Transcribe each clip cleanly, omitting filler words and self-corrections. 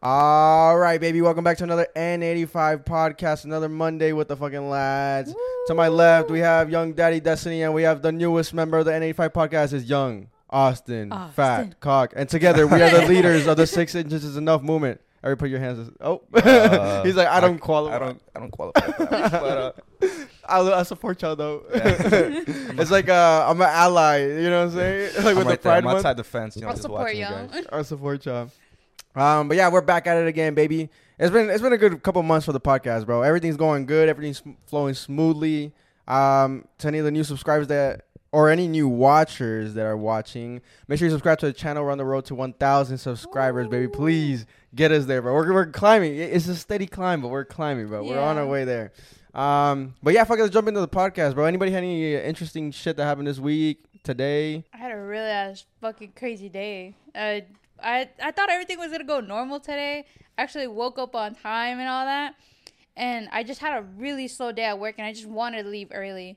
All right, baby. Welcome back to another N85 podcast. Another Monday with the fucking lads. Woo. To my left, we have Young Daddy Destiny, and we have the newest member of the N85 podcast is Young Austin. Fat Cock. And together, we are the leaders of the 6 inches is enough movement. Everybody put your hands. Oh, he's like, I don't qualify. I don't qualify. For that. But I support y'all though. Yeah. It's like I'm an ally. You know what I'm saying? Like with right the pride there, I'm outside the fence. You know, just support y'all. I support y'all. But yeah, we're back at it again, baby. It's been a good couple months for the podcast, bro. Everything's going good. Everything's flowing smoothly. To any of the new subscribers that or any new watchers that are watching, make sure you subscribe to the channel. We're on the road to 1,000 subscribers, baby. Please get us there, bro. We're climbing. It's a steady climb, but we're climbing, bro. Yeah. We're on our way there. But yeah, fuck it, let's jump into the podcast, bro. Anybody had any interesting shit that happened this week, today? I had a really ass fucking crazy day. I thought everything was going to go normal today. I actually woke up on time and all that. And I just had a really slow day at work, and I just wanted to leave early.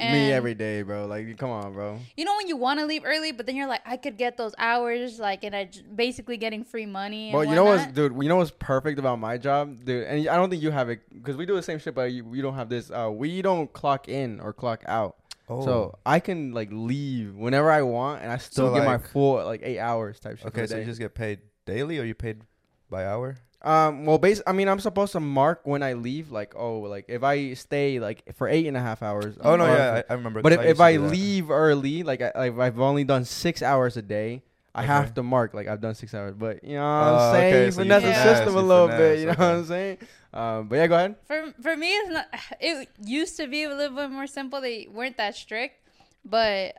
And me every day, bro. Like, come on, bro. You know when you want to leave early, but then you're like, I could get those hours, like, and basically getting free money. Well, you know what's, dude, you know what's perfect about my job? Dude, and I don't think you have it, because we do the same shit, but you don't have this. We don't clock in or clock out. Oh. So I can like leave whenever I want, and I still get my full like 8 hours type shit. Okay, so you just get paid daily, or you paid by hour? Well, I mean, I'm supposed to mark when I leave. Like, oh, like if I stay like for 8.5 hours. Oh no, yeah, I remember. But if I leave early, like I've only done 6 hours a day. I have to mark like I've done 6 hours, but you know what I'm saying? Okay, so finesse the system a little bit, you know what I'm saying? But yeah, go ahead. For me, it's not. It used to be a little bit more simple. They weren't that strict, but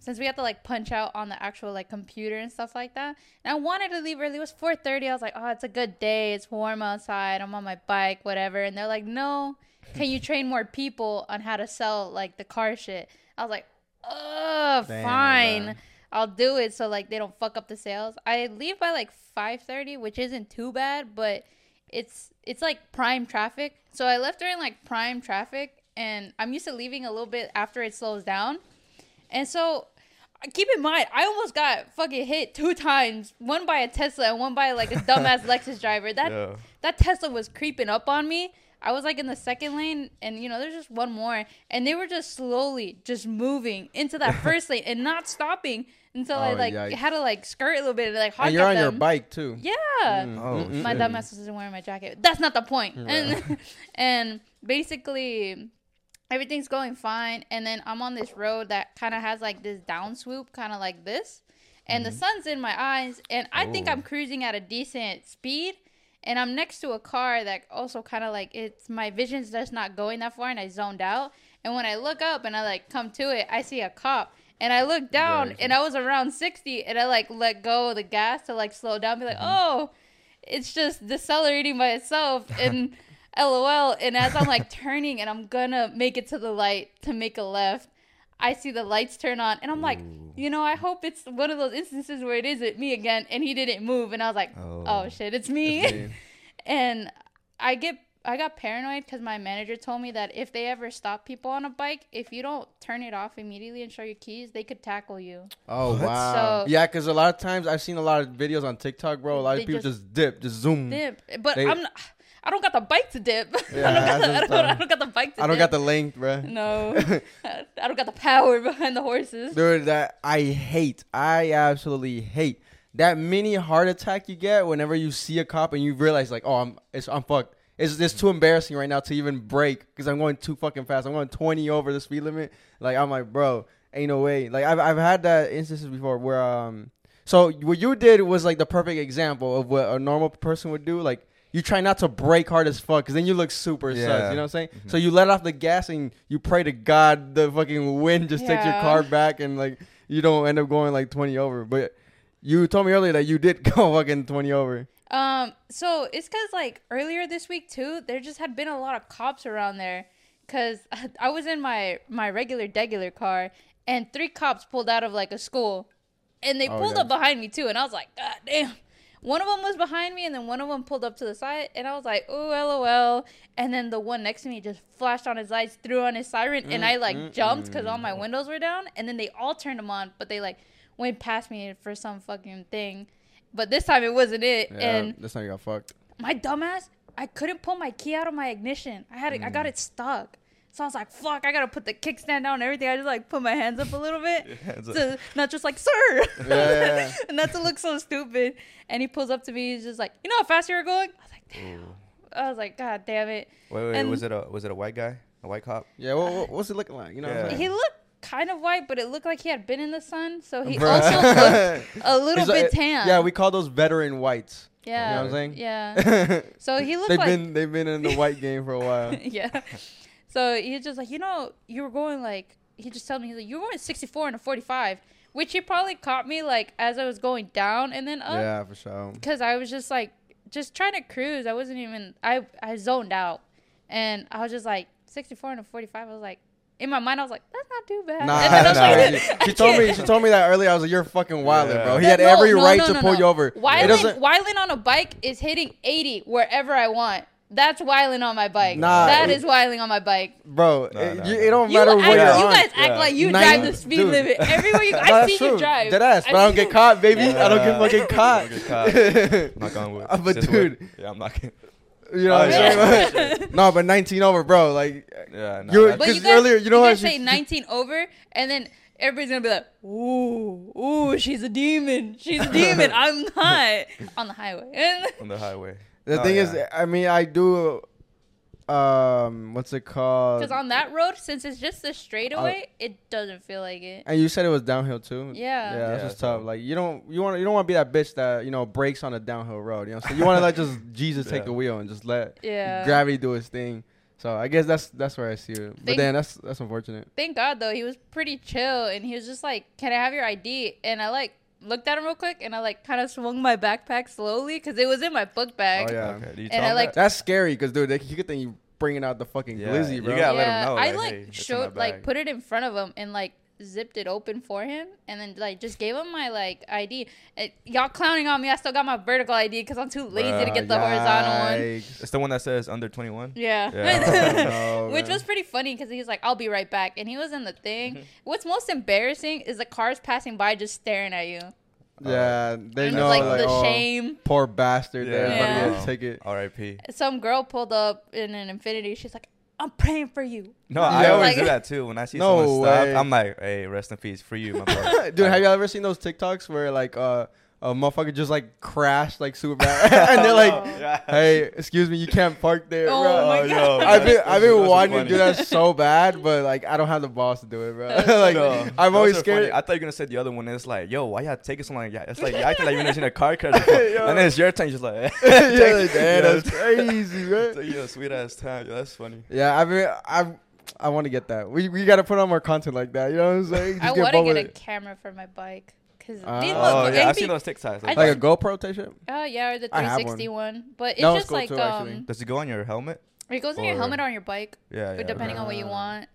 since we had to like punch out on the actual like computer and stuff like that, and I wanted to leave early. It was 4:30. I was like, oh, it's a good day. It's warm outside. I'm on my bike, whatever. And they're like, no, can you train more people on how to sell like the car shit? I was like, fine. Man. I'll do it so, like, they don't fuck up the sales. I leave by, like, 5:30, which isn't too bad, but it's like, prime traffic. So I left during, like, prime traffic, and I'm used to leaving a little bit after it slows down. And so, keep in mind, I almost got fucking hit 2 times, one by a Tesla and one by, like, a dumbass Lexus driver. That Tesla was creeping up on me. I was, like, in the second lane, and, you know, there's just one more. And they were just slowly just moving into that first lane and not stopping until I, like, had to, like, skirt a little bit and, like, honk at them. And you're on your bike, too. Yeah. My dumbass wasn't wearing my jacket. That's not the point. Yeah. And basically, everything's going fine. And then I'm on this road that kind of has, like, this down swoop, kind of like this. And the sun's in my eyes. And I think I'm cruising at a decent speed. And I'm next to a car that also kind of like it's my vision's just not going that far, and I zoned out. And when I look up and I like come to it, I see a cop. And I look down, and I was around 60, and I like let go of the gas to like slow down, be like, oh, it's just decelerating by itself. And LOL. And as I'm like turning, and I'm gonna make it to the light to make a left, I see the lights turn on, and I'm like, you know, I hope it's one of those instances where it isn't me again, and he didn't move, and I was like, oh shit, it's me. And I got paranoid because my manager told me that if they ever stop people on a bike, if you don't turn it off immediately and show your keys, they could tackle you. Oh, wow. So, yeah, because a lot of times I've seen a lot of videos on TikTok, bro. A lot of people just dip, just zoom. Dip. But I don't got the bike to dip. Yeah, I don't got the bike to dip. I don't got the length, bro. No. I don't got the power behind the horses. Dude, that I absolutely hate. That mini heart attack you get whenever you see a cop and you realize, like, I'm fucked. It's too embarrassing right now to even break because I'm going too fucking fast. I'm going 20 over the speed limit. Like, I'm like, bro, ain't no way. Like, I've had that instances before where, so what you did was, like, the perfect example of what a normal person would do, like, you try not to brake hard as fuck because then you look super sus. You know what I'm saying? So you let off the gas and you pray to God the fucking wind just takes your car back and like you don't end up going like 20 over. But you told me earlier that you did go fucking 20 over. So it's because like earlier this week too, there just had been a lot of cops around there because I was in my regular car and 3 cops pulled out of like a school and they pulled up behind me too and I was like, God damn. One of them was behind me, and then one of them pulled up to the side, and I was like, "Ooh, lol." And then the one next to me just flashed on his lights, threw on his siren, and I like jumped because all my windows were down. And then they all turned them on, but they like went past me for some fucking thing. But this time it wasn't it. Yeah, and this time you got fucked. My dumbass, I couldn't pull my key out of my ignition. I had it, I got it stuck. So I was like, fuck, I got to put the kickstand down and everything. I just like put my hands up a little bit. So not just like, sir. Yeah. Not to look so stupid. And he pulls up to me. He's just like, you know how fast you were going? I was like, damn. Ooh. I was like, God damn it. Wait, was it a white guy? A white cop? Yeah, what's it looking like? You know what I'm saying? He looked kind of white, but it looked like he had been in the sun. So he also looked a little bit tan. Yeah, we call those veteran whites. Yeah. You know what I'm saying? Yeah. So he looked they've been in the white game for a while. Yeah. So he's just like, you know, you were going like, he just told me, he's like, you were going 64 and a 45, which he probably caught me like as I was going down and then up. Yeah, for sure. Because I was just like, just trying to cruise. I wasn't even, I zoned out. And I was just like, 64 and a 45. I was like, in my mind, I was like, that's not too bad. Nah, and then I was like, she told me that earlier. I was like, you're fucking wildin', bro. He had every right to pull you over. Wildin' on a bike is hitting 80 wherever I want. That's wilding on my bike. Nah, that is wilding on my bike, bro. It don't matter where you're on. You guys act like you drive the speed limit everywhere you go. I see you drive. Dead ass, but I don't get caught, baby. I don't get fucking caught. Knock on wood. But dude, yeah, I'm knocking. You know what I'm saying? No, but 19 over, bro. Like, yeah, because earlier, you know what? You say 19 over, and then everybody's gonna be like, ooh, she's a demon. She's a demon. I'm not on the highway. On the highway. The thing is, I mean, I do, what's it called? Because on that road, since it's just a straightaway, it doesn't feel like it. And you said it was downhill too. Yeah. Yeah, that's just tough. Like you don't want to be that bitch that, you know, brakes on a downhill road. You know, so you want to let just Jesus take the wheel and just let gravity do its thing. So I guess that's where I see it. But then that's unfortunate. Thank God though, he was pretty chill and he was just like, "Can I have your ID?" And I looked at him real quick and I kind of swung my backpack slowly because it was in my book bag. Oh yeah, okay. And I that's scary because dude, you could think you bringing out the fucking glizzy, bro. You gotta let him know. I showed put it in front of him and zipped it open for him and then just gave him my ID. Y'all clowning on me. I still got my vertical ID because I'm too lazy to get the horizontal one. It's the one that says under 21. Yeah. Oh, no, which was pretty funny because he was like, "I'll be right back," and he was in the thing. What's most embarrassing is the cars passing by just staring at you. Yeah, they know the shame. Poor bastard. Everybody had to take it. R.I.P. Some girl pulled up in an Infinity. She's like, "I'm praying for you." No, I always do that too. When I see someone stop, I'm like, "Hey, rest in peace for you, my brother." Dude, have you ever seen those TikToks where a motherfucker just crashed super bad, and they're "Hey, excuse me, you can't park there." Oh, bro. My God. No, I've been wanting to do that so bad, but I don't have the balls to do it, bro. I'm always scared. Funny. I thought you were gonna say the other one. And it's like, "Yo, why y'all taking someone like that?" It's like I feel like you're not in a car crash, and then it's your turn. You're just like, that's crazy, man. So, sweet ass time. Yo, that's funny. Yeah, I mean, I want to get that. We gotta put on more content like that. You know what I'm saying? Just I want to get a camera for my bike. I've seen those TikToks. Like a GoPro type shit? Oh, yeah, or the 360 one. But it's just cool too, does it go on your helmet? It goes on your helmet or on your bike. Yeah. But depending on what you want.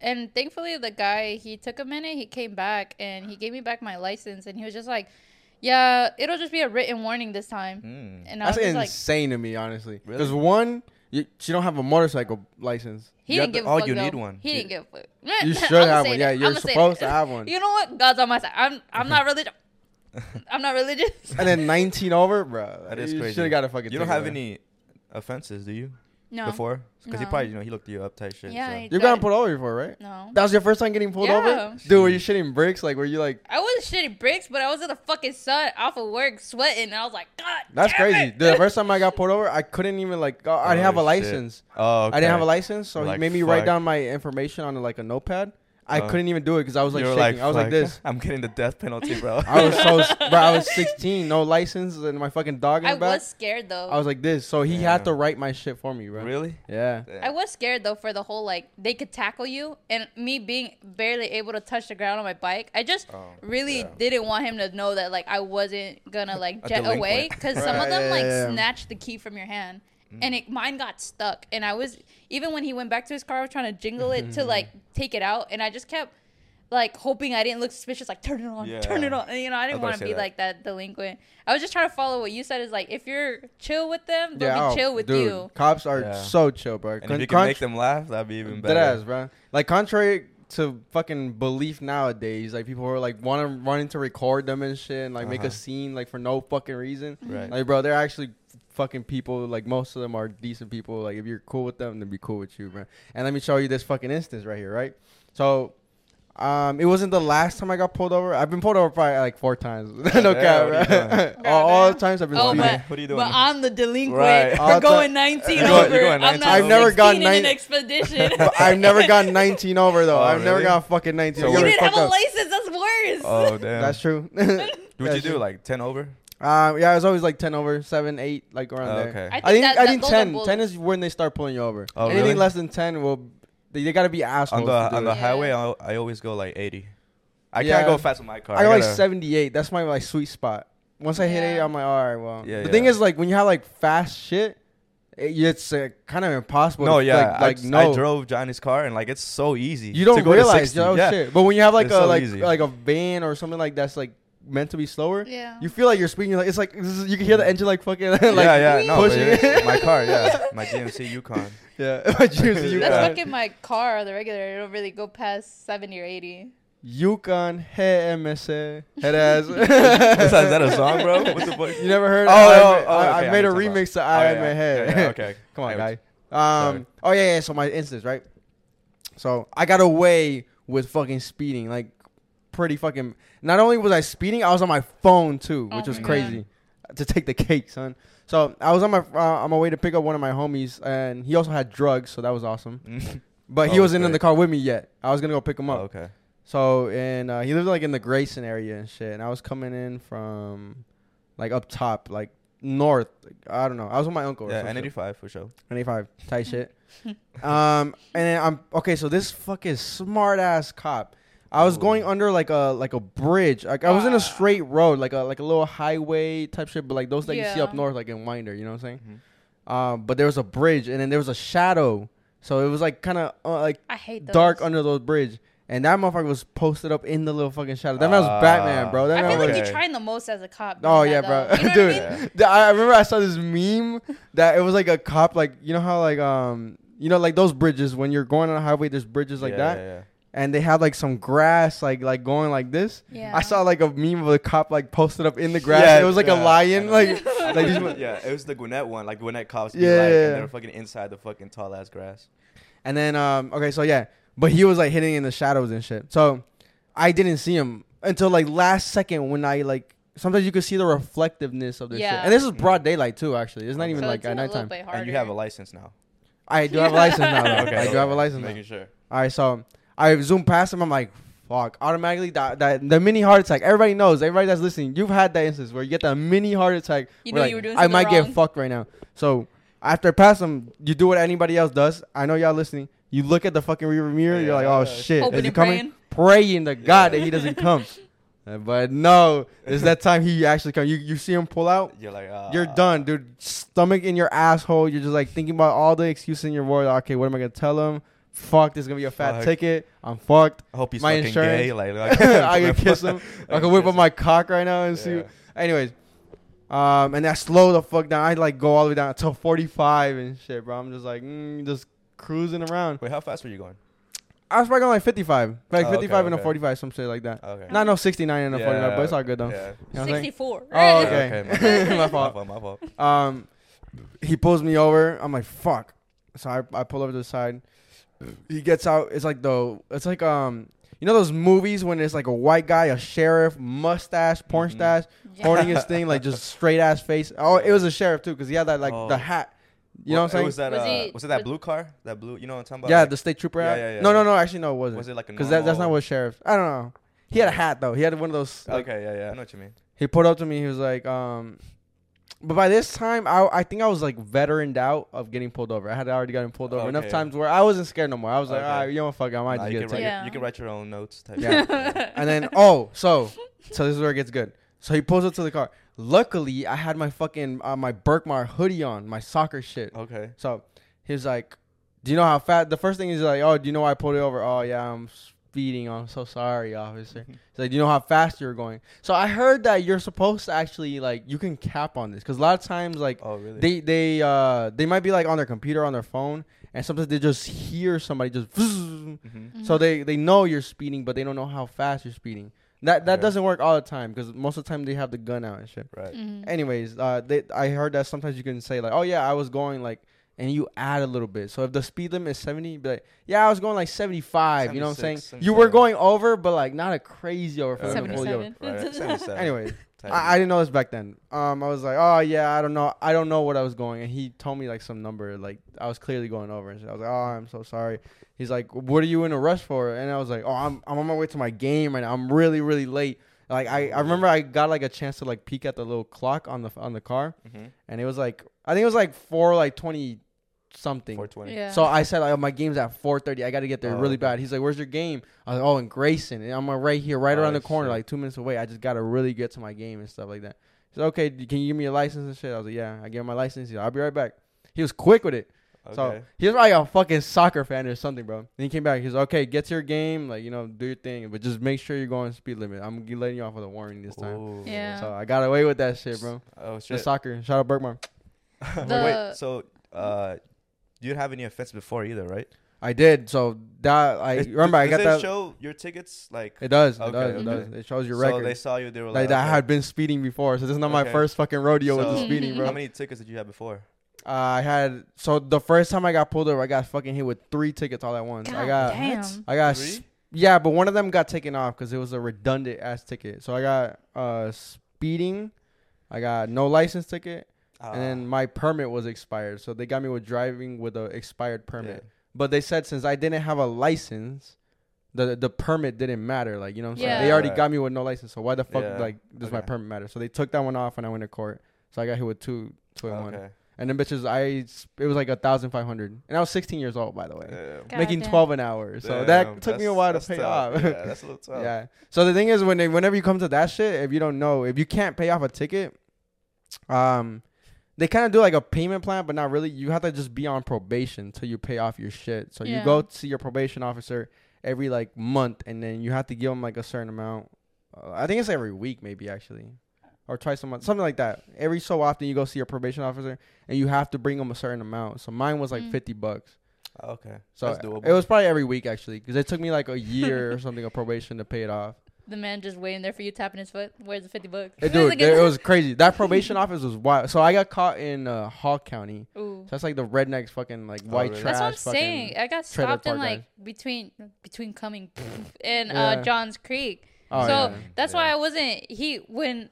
And thankfully, the guy, he took a minute. He came back and he gave me back my license. And he was just like, "Yeah, it'll just be a written warning this time." And that's insane to me, honestly. Really? There's one... She don't have a motorcycle license. He didn't give a fuck. You need one. He didn't give a fuck. You should have one. Yeah, you're supposed to have one. You know what? God's on my side. I'm not religious. I'm not religious. And then 19 over, bro. That is crazy. You should have got a fucking. You don't have any offenses, do you? No. Before? Because he probably, he looked at you up type shit. Yeah. So. You got pulled over before, right? No. That was your first time getting pulled over? Dude, were you shitting bricks? Were you I wasn't shitting bricks, but I was in the fucking sun off of work sweating. And I was like, God. That's crazy. Dude, the first time I got pulled over, I couldn't even, I didn't have a license. Oh, okay. I didn't have a license. So he made me write down my information on, a notepad. I couldn't even do it because I was shaking. I was like this. I'm getting the death penalty, bro. I was 16, no license, and my fucking dog in the back. I was scared though. I was like this, so he had to write my shit for me, bro. Really? Yeah. I was scared though for the whole they could tackle you, and me being barely able to touch the ground on my bike. I just really didn't want him to know that I wasn't gonna jet away because some of them snatched the key from your hand. And mine got stuck. And I was, even when he went back to his car, I was trying to jingle it to take it out. And I just kept hoping I didn't look suspicious, turn it on, turn it on. And, I didn't want to be like that delinquent. I was just trying to follow what you said is if you're chill with them, they'll be chill with you. Cops are so chill, bro. And if you can make them laugh, that'd be even better. That ass, bro. Contrary to fucking belief nowadays. Like, people are like wanting to record them and shit and like make a scene like for no fucking reason. Right. Like, bro, they're actually fucking people. Like, most of them are decent people. Like, if you're cool with them, they'll be cool with you, bro. And let me show you this fucking instance right here, right? So, it wasn't the last time I got pulled over. I've been pulled over probably like 4 times. No cap, right? All the times I've been. Oh, but what are you doing? But I'm the delinquent for going 19 over. Going 19 I'm not. I've never gotten 19 in an expedition. I've never gotten 19 over though. Oh, I've never gotten fucking 19. So you didn't have a license. That's worse. Oh damn. That's true. What'd you do? Like 10 over? Yeah, it was always like 10 over, 7, 8, like around there. I think 10. 10 is when they start pulling you over. Anything less than 10 will. They gotta be assholes. On the highway, I always go like 80. I can't go fast with my car. I go like 78. That's my like sweet spot. Once I hit 80, I'm like, all right, well. Yeah, the thing is, like, when you have like fast shit, it's kind of impossible. No, I drove Johnny's car, and like it's so easy. You don't realize, oh shit. But when you have like a van or something like that's like meant to be slower, you feel like you're speeding. You're like, it's like you can hear the engine like fucking like pushing. My car, my GMC Yukon. Yeah, that's fucking my car. The regular, it'll really go past 70 or 80. Yukon, hey MSA, head ass. Is that a song, bro? What the fuck? You never heard? I made a remix to "I Am Ahead." Okay, come on, guy. So my instance, right? So I got away with fucking speeding, like pretty fucking. Not only was I speeding, I was on my phone too, which was crazy. To take the cake, son. So I was on my way to pick up one of my homies, and he also had drugs, so that was awesome. But he wasn't in the car with me yet. I was gonna go pick him up. Okay. So and he lived like in the Grayson area and shit, and I was coming in from like up top, like north. Like, I don't know. I was with my uncle. Yeah, N85 for sure. N85 tight shit. And I'm okay. So this fucking smart ass cop. I was going under like a bridge. Like I was in a straight road, like a little highway type shit, but like those that you see up north, like in Winder, you know what I'm saying? Mm-hmm. But there was a bridge, and then there was a shadow, so it was like kind of like dark under those bridge. And that motherfucker was posted up in the little fucking shadow. That man was Batman, bro. That I feel like you're trying the most as a cop. Oh, yeah, bro. You know dude, I remember I saw this meme that it was like a cop, like, you know how like, you know, like those bridges, when you're going on a highway, there's bridges like that. Yeah. And they had like some grass, like going like this. Yeah. I saw like a meme of a cop like posted up in the grass. Yeah, it was like a lion, like. It was the Gwinnett one, like Gwinnett cops. And they're fucking inside the fucking tall ass grass. And then but he was like hitting in the shadows and shit. So I didn't see him until like last second when I like. Sometimes you could see the reflectiveness of this shit. And this is broad daylight too. Actually, it's not even so like at nighttime. And you have a license now. I do have a license now. Okay, I do have a license. Making sure. All right, so. I zoom past him. I'm like, fuck. Automatically, the mini heart attack. Everybody knows. Everybody that's listening, you've had that instance where you get that mini heart attack. You know like, you were doing something wrong. I might get fucked right now. So after I pass him, you do what anybody else does. I know y'all listening. You look at the fucking rear mirror. You're like, oh shit, is he coming? Praying to God that he doesn't come. But no, it's that time he actually comes. You see him pull out. You're like, you're done, dude. Stomach in your asshole. You're just like thinking about all the excuses in your world. Like, okay, what am I gonna tell him? Fuck, this is gonna be a fat ticket. I'm fucked. I hope he's my fucking insurance. Gay. Like I can kiss him. I can whip up my cock right now and see. Anyways, and I slow the fuck down. I like go all the way down to 45 and shit, bro. I'm just like just cruising around. Wait, how fast were you going? I was probably going like 55. Like 55 and a 45, some shit like that. Okay. Not no 69 and a 45, but it's all good though. Yeah. You know 64. Oh, okay. My fault. He pulls me over. I'm like, fuck. So I pull over to the side. He gets out. It's like you know those movies when it's like a white guy, a sheriff, mustache, porn stash, holding his thing, like just straight ass face. Oh, it was a sheriff too, because he had that like the hat. You know what I'm saying? Was it that blue car? That blue, you know what I'm talking about? Yeah, like, the state trooper hat. Yeah. No, actually no, it wasn't. Was it like a normal? Because that's not what sheriff. I don't know. He had a hat though. He had one of those. Like, I know what you mean. He pulled up to me. He was like, But by this time, I think I was like veteraned out of getting pulled over. I had already gotten pulled over enough times where I wasn't scared no more. I was like, all right, you know what, fuck it, I might just get a ticket. You can write your own notes. And then, so this is where it gets good. So he pulls up to the car. Luckily, I had my fucking, my Berkmar hoodie on, my soccer shit. Okay. So he was like, do you know how fat? The first thing is like, oh, do you know why I pulled it over? Oh, yeah, I'm speeding. I'm so sorry, officer. He's like, you know how fast you're going. So I heard that you're supposed to actually, like, you can cap on this. Because a lot of times, like, oh, really? They might be, like, on their computer, on their phone. And sometimes they just hear somebody just. Mm-hmm. So they know you're speeding, but they don't know how fast you're speeding. That doesn't work all the time because most of the time they have the gun out and shit. Right. Mm-hmm. Anyways, I heard that sometimes you can say, like, oh, yeah, I was going, like. And you add a little bit. So if the speed limit is 70, you'd be like, yeah, I was going like 75. You know what I'm saying? You were going over, but like not a crazy over. Right. 77. Right. 77. Anyway, I didn't know this back then. I was like, oh, yeah, I don't know what I was going. And he told me like some number. Like I was clearly going over. And so I was like, oh, I'm so sorry. He's like, what are you in a rush for? And I was like, oh, I'm on my way to my game right now. I'm really, really late. Like I remember I got like a chance to like peek at the little clock on the car. Mm-hmm. And it was like, I think it was like 4:20. Something 4:20. Yeah. So I said, like, oh, my game's at 4:30. I got to get there really bad. He's like, where's your game? I was like, oh, in Grayson. And I'm right here, right around the corner, like 2 minutes away. I just got to really get to my game and stuff like that. He's like, okay, can you give me your license and shit? I was like, yeah, I gave him my license. He's like, I'll be right back. He was quick with it. Okay. So he was like a fucking soccer fan or something, bro. And he came back. He's like, okay, get to your game. Like, you know, do your thing. But just make sure you're going speed limit. I'm letting you off with a warning this time. Ooh. Yeah. So I got away with that shit, bro. Oh, shit. The soccer. Shout out Berkmar. Wait, so... you didn't have any offense before either, right? I did. So that I remember I got that. Does it show your tickets? Like it does. Okay, it does. It shows your record. So they saw you. They were like I had been speeding before. So this is not my first fucking rodeo with the speeding, bro. How many tickets did you have before? I had. So the first time I got pulled over, I got fucking hit with 3 tickets all at once. God, I got. Three? Yeah, but one of them got taken off because it was a redundant ass ticket. So I got speeding. I got no license ticket. And then my permit was expired. So they got me with driving with an expired permit. Yeah. But they said since I didn't have a license, the permit didn't matter. Like, you know what I'm saying? They already got me with no license. So why the fuck does my permit matter? So they took that one off when I went to court. So I got hit with two and one. And then bitches, it was like 1,500. And I was 16 years old, by the way. Yeah. Making 12 an hour. So that took me a while to pay off. Yeah, that's a little tough. Yeah. So the thing is, whenever you come to that shit, if you can't pay off a ticket, they kind of do like a payment plan, but not really. You have to just be on probation till you pay off your shit. So you go see your probation officer every like month, and then you have to give them like a certain amount. I think it's every week, maybe actually, or twice a month, something like that. Every so often, you go see your probation officer, and you have to bring them a certain amount. So mine was like $50. Okay, so that's doable. It was probably every week actually, because it took me like a year or something of probation to pay it off. The man just waiting there for you, tapping his foot. Where's the $50? Dude, it was crazy. That probation office was wild. So I got caught in Hawk County. Ooh. So that's like the rednecks, fucking like white trash. That's what I'm saying. I got stopped in like between coming and Johns Creek. Oh, so that's why I wasn't. When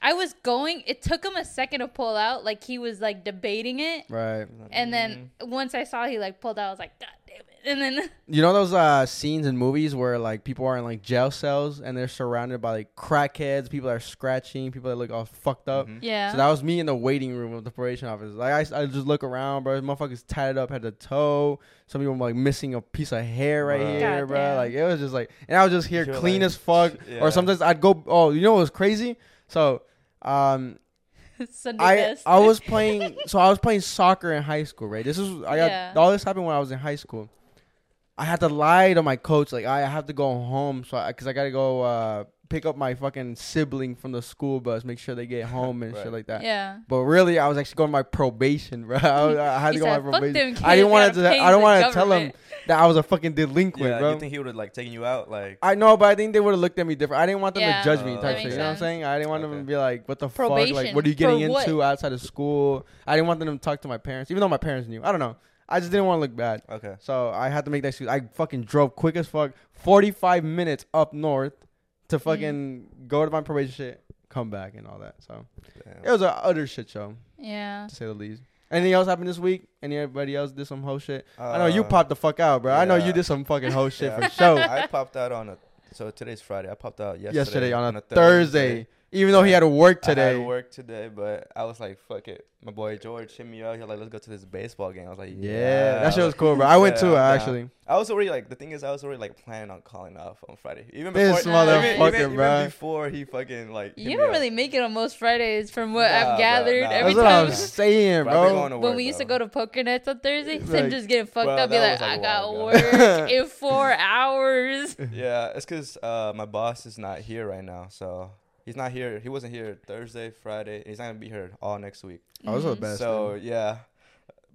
I was going, it took him a second to pull out. Like he was like debating it. Right. And then once I saw he like pulled out, I was like, God damn it. And then you know those scenes in movies where like people are in like jail cells and they're surrounded by like crackheads, people that are scratching, people that look all fucked up. Mm-hmm. Yeah. So that was me in the waiting room of the probation office. Like I just look around, bro. Motherfuckers tatted up head to toe. Some people were like missing a piece of hair here, God bro. Damn. Like it was just like, and I was just here clean as fuck. Yeah. Or sometimes I'd go. Oh, you know what was crazy? So, I was playing soccer in high school, right? All this happened when I was in high school. I had to lie to my coach, like I have to go home, because I gotta go pick up my fucking sibling from the school bus, make sure they get home and shit like that. Yeah. But really, I was actually going to my probation, bro. I had to go on my probation. I don't want to tell him that I was a fucking delinquent, bro. You think he would have like taken you out, like? I know, but I think they would have looked at me different. I didn't want them to judge me, type shit. You know what I'm saying? I didn't want them to be like, "What the probation fuck? Like, what are you getting into outside of school?" I didn't want them to talk to my parents, even though my parents knew. I don't know. I just didn't want to look bad. Okay. So I had to make that excuse. I fucking drove quick as fuck, 45 minutes up north to fucking go to my probation shit, come back and all that. So it was an utter shit show. Yeah. To say the least. Anything else happened this week? Anybody else did some hoe shit? I know you popped the fuck out, bro. Yeah. I know you did some fucking hoe shit for sure. I popped out so today's Friday. I popped out yesterday on a Thursday. Even though he had to work today. I had to work today, but I was like, fuck it. My boy George hit me up. He was like, let's go to this baseball game. I was like, yeah. That shit was cool, bro. I went to it, actually. I was already like, the thing is, I was already like planning on calling off on Friday. Even before, this motherfucker, bro. Even before he fucking like. You don't really make it on most Fridays from what I've gathered. Bro, every That's what I'm saying, bro. When we used to go to poker nights on Thursdays, instead of just getting fucked up, be like, I got work in 4 hours. Yeah, it's because my boss is not here right now, so. He's not here. He wasn't here Thursday, Friday. He's not going to be here all next week. Oh, those are the best. So, yeah.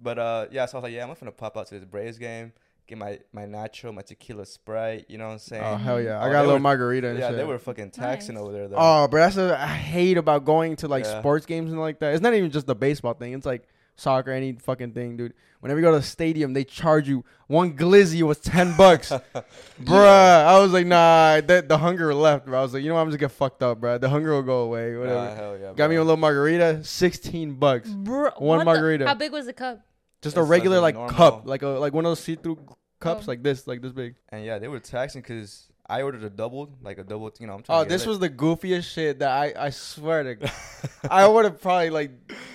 But, yeah, so I was like, yeah, I'm going to pop out to this Braves game, get my nacho, my tequila Sprite. You know what I'm saying? Oh, hell yeah. I got a little margarita and shit. Yeah, they were fucking taxing over there, though. Oh, bro, that's what I hate about going to, like, sports games and like that. It's not even just the baseball thing. It's, like, soccer, any fucking thing, dude. Whenever you go to the stadium, they charge you. One glizzy was $10. Bruh, I was like, nah, the hunger left, bro. I was like, you know what? I'm just gonna get fucked up, bro. The hunger will go away. Whatever. Hell yeah, got me a little margarita, $16. Bruh, one margarita. How big was the cup? Just a regular like cup, like one of those see-through cups, like this big. And yeah, they were taxing because I ordered a double, you know. This was the goofiest shit that I swear to God. I would have probably, like,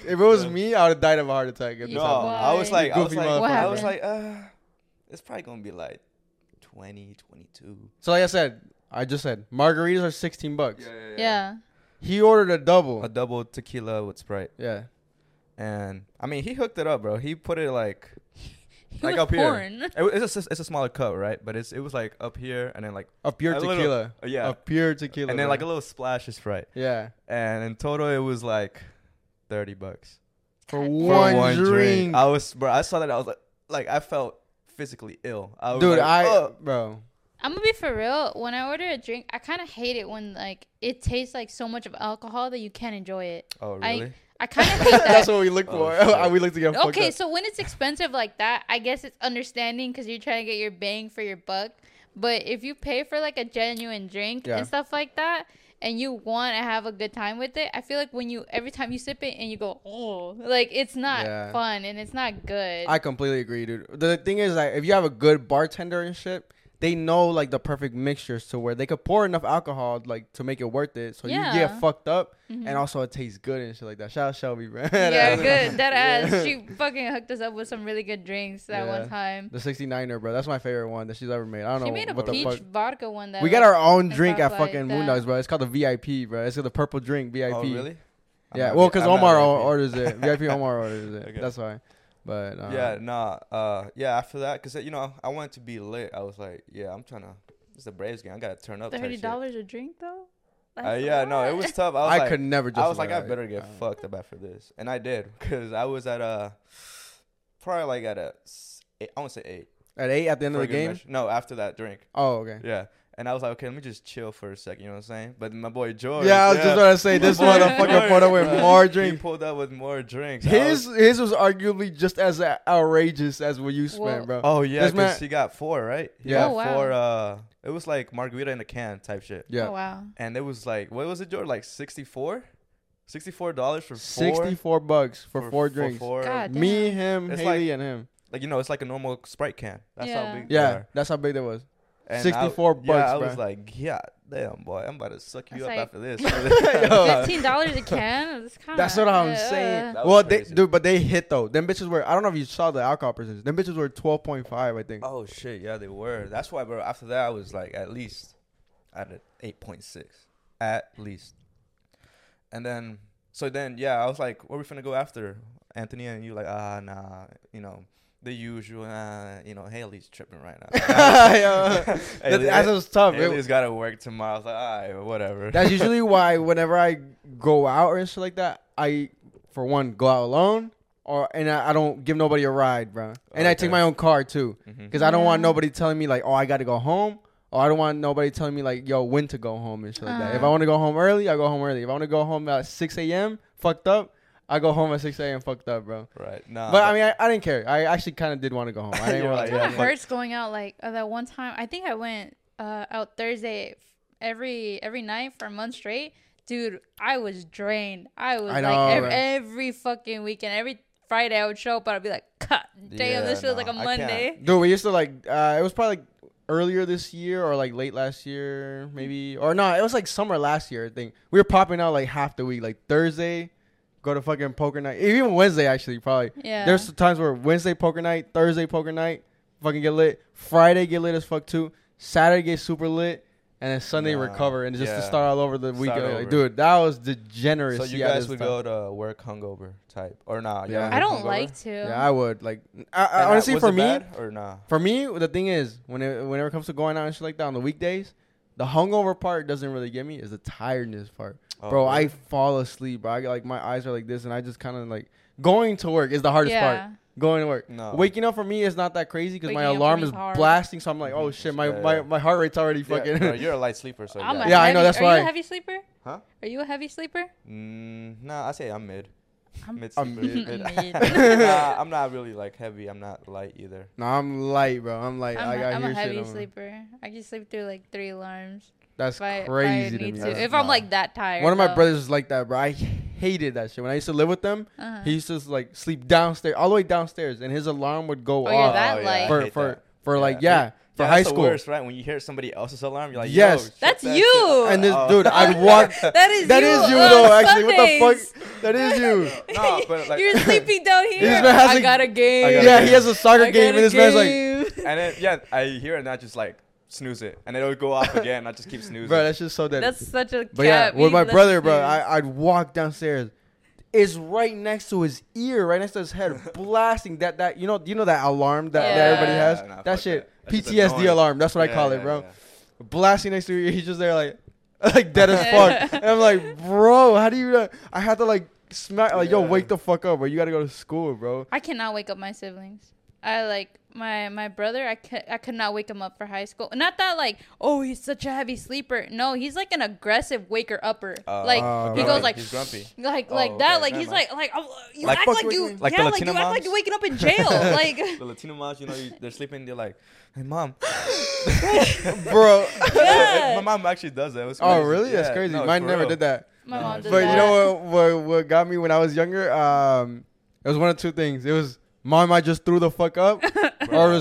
if it was me, I would have died of a heart attack. I was like, it's probably going to be like 20, 22. So like I just said, margaritas are $16. Yeah. He ordered a double tequila with Sprite. Yeah. And I mean, he hooked it up, bro. He put it like. Like up porn. Here, it's a smaller cup, right? But it was like up here, and then like a pure tequila, and then like a little splash of Sprite. Yeah, and in total it was like $30 for one drink. I saw that. I was like I felt physically ill. Dude, I'm gonna be for real. When I order a drink, I kind of hate it when like it tastes like so much of alcohol that you can't enjoy it. Oh really? I kind of hate that. That's what we look for. We look to get fucked up. So when it's expensive like that, I guess it's understanding because you're trying to get your bang for your buck. But if you pay for like a genuine drink and stuff like that, and you want to have a good time with it, I feel like when every time you sip it and you go, oh, like it's not fun and it's not good. I completely agree, dude. The thing is, like, if you have a good bartender and shit, they know like the perfect mixtures to where they could pour enough alcohol like to make it worth it. So you get fucked up and also it tastes good and shit like that. Shout out Shelby, man. Yeah, good. That ass. Yeah. She fucking hooked us up with some really good drinks that one time. The 69er, bro. That's my favorite one that she's ever made. I don't know. She made a peach vodka one that we got our own drink at fucking Moondogs, bro. It's called the VIP, bro. It's the purple drink, VIP. Oh, really? Yeah. Well, because Omar orders it. VIP Omar orders it. Okay. That's why. But after that, because, you know, I wanted to be lit. I was like, yeah, I'm trying to, it's a Braves game. I got to turn up. $30 a drink, though? It was tough. I could never just. I was like, I better get fucked up after this. And I did, because I was at I want to say 8. At 8 at the end of the game? No, after that drink. Oh, okay. Yeah. And I was like, okay, let me just chill for a second, you know what I'm saying? But my boy George. Yeah, I was just going to say, this motherfucker pulled up with more drinks. He pulled up with more drinks. His was arguably just as outrageous as what you spent, bro. Oh, yeah, because he got 4, right? Yeah. Oh, wow. 4, it was like margarita in a can type shit. Yeah. Oh, wow. And it was like, what was it, George? Like $64? $64 for 4? $64 for 4 drinks. God, me, him, it's Haley, and him. Like, you know, it's like a normal Sprite can. That's how big they are. That's how big that was. And $64, yeah, I was like, yeah, damn, boy, I'm about to suck you up after this. $15 a can? That's what I'm saying. Well, they hit, though. Them bitches were, I don't know if you saw the alcohol percentage. Them bitches were 12.5, I think. Oh, shit, yeah, they were. That's why, bro, after that, I was like, at least at an 8.6. At least. And then, I was like, where are we finna go after, Anthony? And you like, nah, you know. The usual, Haley's tripping right now. That was tough. Haley's got to work tomorrow. I was like, all right, whatever. That's usually why whenever I go out or shit like that, I, for one, go out alone, and I don't give nobody a ride, bro. And I take my own car, too, because I don't want nobody telling me, like, oh, I got to go home, or I don't want nobody telling me, like, yo, when to go home and shit like that. If I want to go home early, I go home early. If I want to go home at 6 a.m., fucked up, I go home at 6 a.m. fucked up, bro. Right. Nah. But I mean, I didn't care. I actually kind of did want to go home. I didn't want to go home. It hurts going out like that one time. I think I went out Thursday every night for a month straight. Dude, I was drained. Every fucking weekend, every Friday I would show up, but I'd be like, God damn, this feels like a Monday. Dude, we used to like, it was probably like earlier this year or like late last year, maybe, or no, it was like summer last year. I think we were popping out like half the week, like Thursday, go to fucking poker night, even Wednesday actually probably. Yeah. There's times where Wednesday poker night, Thursday poker night, fucking get lit. Friday get lit as fuck too. Saturday get super lit. And then Sunday recover and just to start all over the weekend. Like, dude, that was degeneracy. So you guys would go to work hungover type or not? Nah, yeah, I don't hungover? Like to. Yeah, I would like. I honestly, for me, bad or nah? For me, the thing is, whenever it comes to going out and shit like that on the weekdays, the hungover part doesn't really get me. It's the tiredness part, bro. Really? I fall asleep, bro. I get, like, my eyes are like this, and I just kind of like going to work is the hardest part. Going to work. No. Waking up for me is not that crazy because my alarm is blasting. So I'm like, oh, shit, my heart rate's already fucking. No, you're a light sleeper. So I'm a heavy, I know. That's why. Are you a heavy sleeper? Huh? Are you a heavy sleeper? Nah, I say I'm mid. I'm mid. I'm not really like heavy. I'm not light either. No, I'm light, bro. I'm light. I'm a heavy sleeper. I can sleep through like 3 alarms. That's crazy to me. If I'm like that tired. One of my brothers is like that, bro. I hated that shit. When I used to live with them, he used to like sleep downstairs, all the way downstairs, and his alarm would go off. For high school. That's the worst, right? When you hear somebody else's alarm, you're like, yes, that's you. And this dude, I'd walk. That is you, though. Actually, what the fuck? That is you. No, but like, you're sleeping down here. I got a game. Yeah, he has a soccer game, and this man's like, and then I hear it, and I just like. Snooze it, and it'll go off again. I just keep snoozing. Bro, that's just so dead. That's such a. But yeah, with my brother, bro, I'd walk downstairs. It's right next to his ear, right next to his head, blasting that you know that alarm that everybody has. Yeah, that shit, PTSD alarm. That's what I call it, bro. Yeah. Blasting next to your ear, he's just there like dead as fuck. And I'm like, bro, how do you? I had to like smack, like, yo, wake the fuck up, bro. You gotta go to school, bro. I cannot wake up my siblings. I like. My brother, I could not wake him up for high school. Not that like, oh, he's such a heavy sleeper. No, he's like an aggressive waker upper. He goes like, he's grumpy. He's like you act like you, like the Latino moms. You act like you're waking up in jail. Like the Latino moms, you know, they're sleeping. They're like, hey, mom, bro. Yeah. My mom actually does that. It was crazy. Oh, really? Yeah. That's crazy. No, mine never did that. My mom did that. But you know what got me when I was younger? It was one of two things. It was. Mom, I just threw the fuck up. Or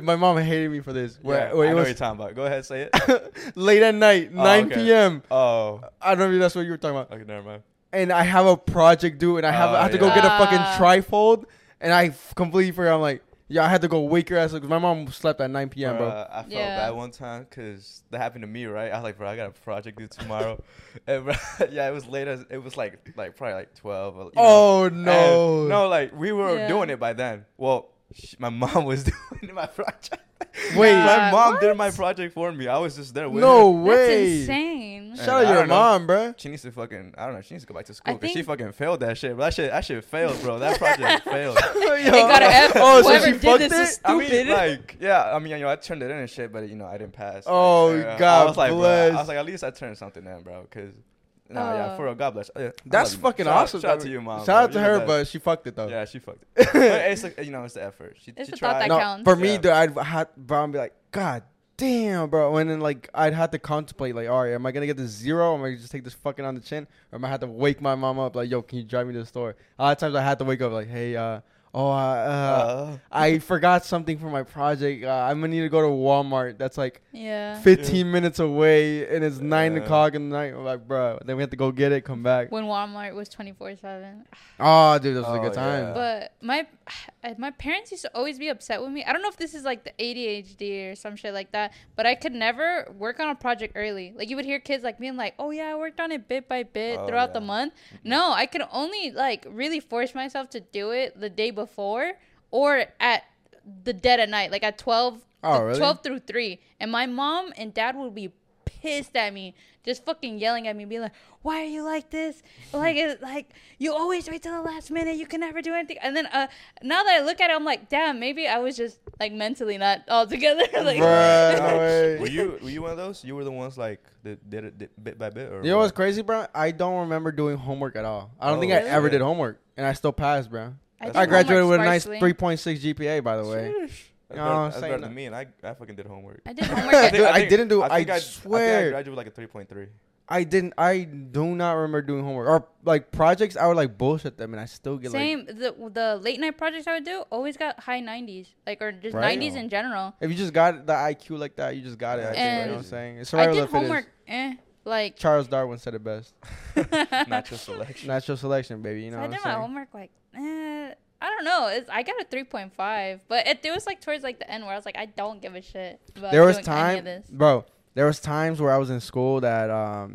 my mom hated me for this. I know what you're talking about. Go ahead, say it. Late at night, 9 p.m. Oh. I don't know if that's what you were talking about. Okay, never mind. And I have a project due, and I have to go get a fucking trifold, and I completely forgot. I'm like, I had to go wake your ass up because my mom slept at 9 p.m., bro. I felt bad one time because that happened to me, right? I was like, bro, I got a project due tomorrow. And bro, it was late. It was like probably like 12. You know? Oh, no. And, no, like we were doing it by then. Well, my mom was doing my project. Wait. My mom did my project for me. I was just there with her. No way. That's insane. Shout out to your mom, bro. She needs to fucking, I don't know, she needs to go back to school because she fucking failed that shit. But that shit failed, bro. That project failed. It got an F. Oh, whoever so she fucked this is stupid. I mean, you know, I turned it in and shit, but, you know, I didn't pass. Oh, like, God bless. I was like, at least I turned something in, bro, because... yeah, for real. God bless. That's fucking awesome. Shout out to you, mom. Shout out to her, but she fucked it though. Yeah, she fucked it. But it's like, you know, it's the effort. She tried. No, for me, dude, I'd be like, God damn, bro. And then like, I'd have to contemplate, like, all right, am I gonna get this 0? Am I gonna just take this fucking on the chin? Or am I have to wake my mom up, like, yo, can you drive me to the store? A lot of times I had to wake up, like, hey, I forgot something for my project. I'm gonna need to go to Walmart. That's like 15 minutes away, and it's 9:00 in the night. I'm like, bro, then we have to go get it, come back. When Walmart was 24/7. Oh, dude, that was a good time. Yeah. But my parents used to always be upset with me. I don't know if this is like the ADHD or some shit like that, but I could never work on a project early. Like you would hear kids like being like, "Oh yeah, I worked on it bit by bit throughout the month." No, I could only like really force myself to do it the day before or at the dead at night, like at 12 really? 12 through 3, and my mom and dad would be pissed at me, just fucking yelling at me, being like, why are you like this? Like, it's like you always wait till the last minute, you can never do anything. And then now that I look at it, I'm like, damn, maybe I was just like mentally not all together. Like, right. Were you one of those? You were the ones like that did it bit by bit? Or you know what's crazy, bro? I don't remember doing homework at all. I don't think I ever did homework, and I still passed, bro. I graduated with a nice 3.6 GPA, by the way. Sheesh. That's better than me, and I fucking did homework. I did homework. I didn't do. I swear. I graduated with like a 3.3. I do not remember doing homework or like projects. I would like bullshit them and I still get same. Like the late night projects I would do always got high 90s, like, or just right? 90s in general. If you just got the IQ like that, you just got it. I think, you know what I'm saying? It's I did homework. Like Charles Darwin said it best. Natural selection. Natural selection, baby. You know so what I'm saying? I did my homework like, I don't know. I got a 3.5, but it was like towards like the end where I was like, I don't give a shit about there was doing time, any of this. Bro, there was times where I was in school that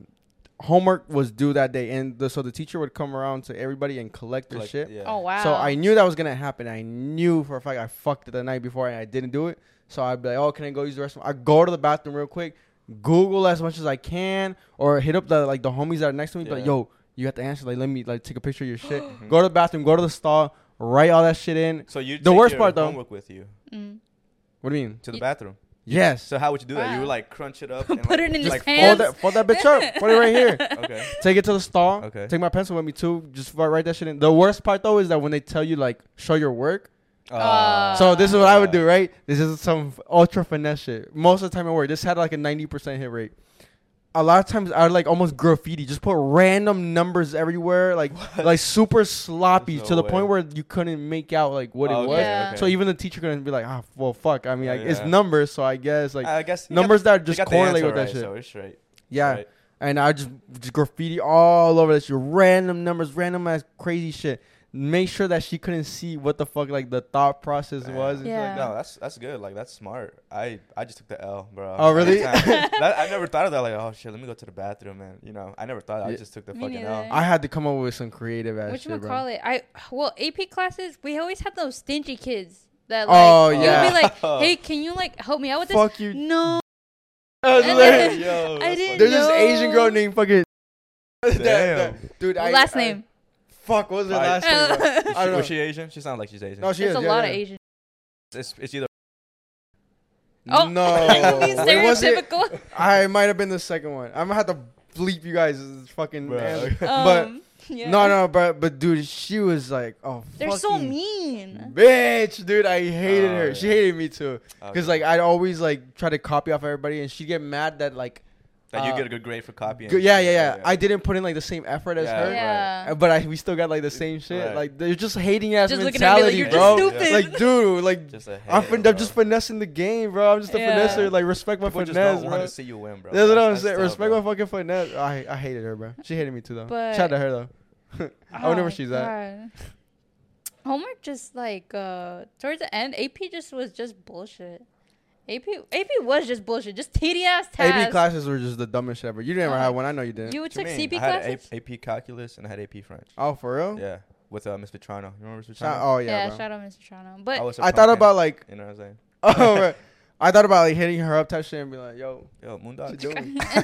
homework was due that day, and so the teacher would come around to everybody and collect the shit. Yeah. Oh wow! So I knew that was gonna happen. I knew for a fact I fucked it the night before and I didn't do it. So I'd be like, oh, can I go use the restroom? I go to the bathroom real quick, Google as much as I can, or hit up the homies that are next to me. Yeah. But like, yo, you have to answer. Like, let me take a picture of your shit. Go to the bathroom. Go to the stall. Write all that shit in. So you the take worst your part homework though. With you. Mm. What do you mean? To the bathroom. Yes. So how would you do that? You would like crunch it up, and put it in his hands. Fold that bitch up. Put it right here. Okay. Take it to the stall. Okay. Take my pencil with me too. Just write that shit in. The worst part though is that when they tell you like show your work. So this is what I would do, right? This is some ultra finesse shit. Most of the time at work, this had like a 90% hit rate. A lot of times I would like almost graffiti, just put random numbers everywhere, like what? Like super sloppy to the point where you couldn't make out like what it was. Yeah. Okay. So even the teacher couldn't be like, well, fuck. I mean, like, it's numbers, so I guess numbers that just correlate with that shit. So it's right. Yeah, right. And I just graffiti all over this shit, random numbers, random ass crazy shit. Make sure that she couldn't see what the fuck like the thought process was. And yeah. Like, no, that's good. Like that's smart. I just took the L, bro. Oh really? I never thought of that. Like, oh shit, let me go to the bathroom, man. You know, I never thought. Yeah. I just took the fucking L. I had to come up with some creative ass shit, bro. Whatchamacallit? AP classes. We always had those stingy kids that like you'd be like, hey, can you like help me out with this? Fuck you. No. I didn't. There's this Asian girl named fucking. Damn. Dude. Last name. Fuck, what was her last name? I don't know. Was she Asian? She sounds like she's Asian. No, she is. There's a lot of Asian. It's either. Oh no! Stereotypical. I might have been the second one. I'm gonna have to bleep you guys. Fucking. But yeah. no, but dude, she was like, oh. They're so mean. Bitch, dude, I hated her. Yeah. She hated me too. Cause like I'd always like try to copy off everybody, and she'd get mad that like. That you get a good grade for copying. Yeah. I didn't put in like the same effort as her, right. But we still got like the same shit. Right. Like they're just hating ass mentality, looking at me like, bro. Like dude, like just I'm just finessing the game, bro. I'm just a finesser. Like respect my finesse. Just don't want to see you win, bro. That's what I'm saying. Respect my fucking finesse. I hated her, bro. She hated me too, though. But shout out to her though. I wonder where she's at. Homework just like towards the end, AP just was just bullshit. AP was just bullshit, just tedious tasks. AP classes were just the dumbest shit ever. You didn't ever have one. I know you didn't. You took CP classes? I had AP Calculus and I had AP French. Oh, for real? Yeah, with Miss Petrano. You remember Miss Petrano? Oh, yeah, bro. Shout out Miss Petrano. But I thought about like... You know what I'm saying? Oh, right. I thought about like hitting her up, type shit, and be like, yo, Moondogs.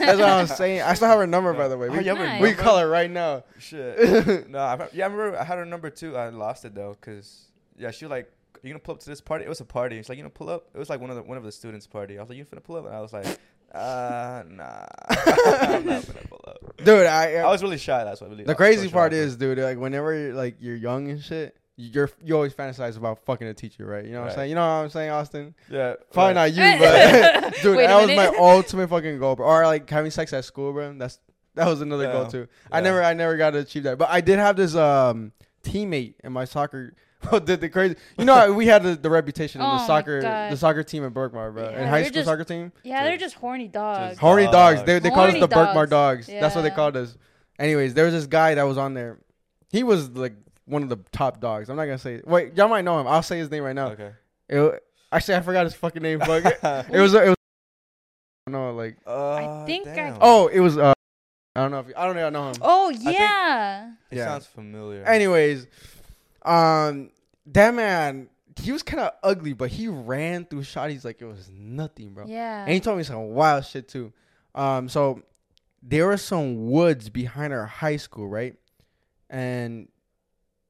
That's what I'm saying. I still have her number, by the way. We can call her right now. Shit. No, I remember I had her number too. I lost it though, because, she like... You gonna pull up to this party? It was a party. She's like, you gonna pull up? It was like one of the students' party. I was like, you finna pull up? And I was like, nah, I'm not finna pull up. Dude, I was really shy. That's what I believe. The crazy part is, dude, like whenever like you're young and shit, you always fantasize about fucking a teacher, right? You know what I'm saying? You know what I'm saying, Austin? Yeah. Probably not you, but dude, that was my ultimate fucking goal, bro. Or like having sex at school, bro. That was another goal too. Yeah. I never got to achieve that, but I did have this teammate in my soccer. Did the crazy? You know, we had the reputation in the soccer team at Berkmar, bro. Yeah, in high school soccer team. Yeah, they're just horny dogs. They called us the Berkmar dogs. Yeah. That's what they called us. Anyways, there was this guy that was on there. He was like one of the top dogs. I'm not gonna say. Wait, y'all might know him. I'll say his name right now. Okay. Actually, I forgot his fucking name. Fuck. It was. I don't know. Like. I think. It was. I don't know. I don't know. I know him. Oh yeah. It sounds familiar. Anyways. That man, he was kind of ugly, but he ran through shotties like it was nothing, bro. Yeah. And he told me some wild shit too. So there were some woods behind our high school, right? And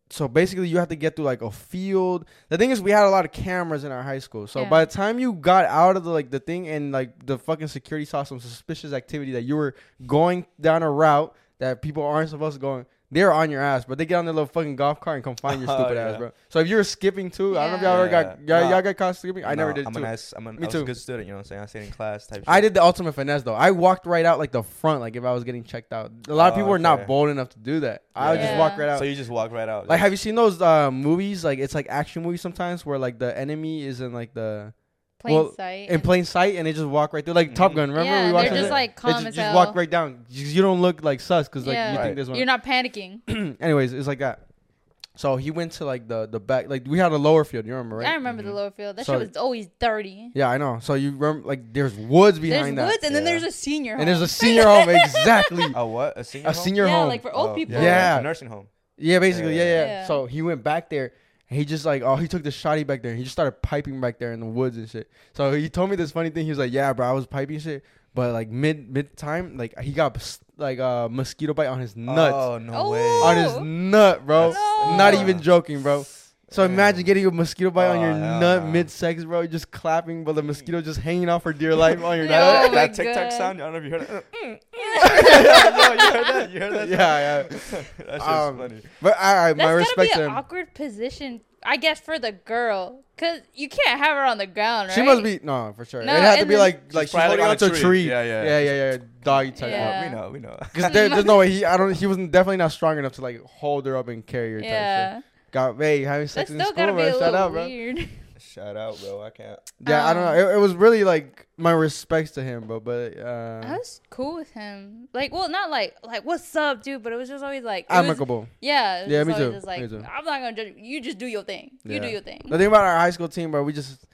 so basically you have to get through like a field. The thing is we had a lot of cameras in our high school. So by the time you got out of the thing and like the fucking security saw some suspicious activity that you were going down a route that people aren't supposed to go on, They're on your ass, but they get on their little fucking golf cart and come find your stupid ass, bro. So if you're skipping too, I don't know if y'all ever got y'all got caught skipping. I never did. I was a good student, you know what I'm saying? I stayed in class type shit. I did the ultimate finesse though. I walked right out like the front, like if I was getting checked out. A lot of people were not bold enough to do that. I would just walk right out. So you just walk right out. Like, have you seen those movies? Like it's like action movies sometimes where like the enemy is in like the plain sight, and they just walk right through, like Top Gun. Remember, we watched just like calm as hell. Just walk right down. You don't look like sus because like you think there's one. You're not panicking. Anyways, it's like that. So he went to like the back. Like we had a lower field. You remember, right? I remember the lower field. That shit was always dirty. Yeah, I know. So you remember, like there's woods behind that. There's woods, and then there's a senior home. And there's a senior home, exactly. A what? A senior home? A senior home. Yeah, like for old people. Yeah, a nursing home. Yeah, basically. Yeah. So he went back there. He just like, he took the shotty back there. He just started piping back there in the woods and shit. So he told me this funny thing. He was like, yeah, bro, I was piping shit. But like mid time, like he got like a mosquito bite on his nuts. Oh, no way. On his nut, bro. No. Not even joking, bro. So imagine getting a mosquito bite on your nut mid-sex, bro. You're just clapping, but the mosquito just hanging off for dear life on your nut. Oh that TikTok sound, I don't know if you heard that. You heard that? Yeah. That's just funny. But all right, my respect to him. That's gotta be an awkward position, I guess, for the girl. Because you can't have her on the ground, right? She must be, no, for sure. No, it had to be like she's holding onto a tree. Yeah. Doggy type. Yeah. We know. Because there's no way, he was definitely not strong enough to like hold her up and carry her type shit. Yeah. Having sex in school, bro. Shout out, bro. Shout out, bro. I can't. Yeah, I don't know. It was really like my respects to him, bro. But I was cool with him. Like, well, not like what's up, dude. But it was just always like amicable. Yeah, me too. Just, like, me too. I'm not gonna judge you. You just do your thing. Yeah. You do your thing. The thing about our high school team, bro, we just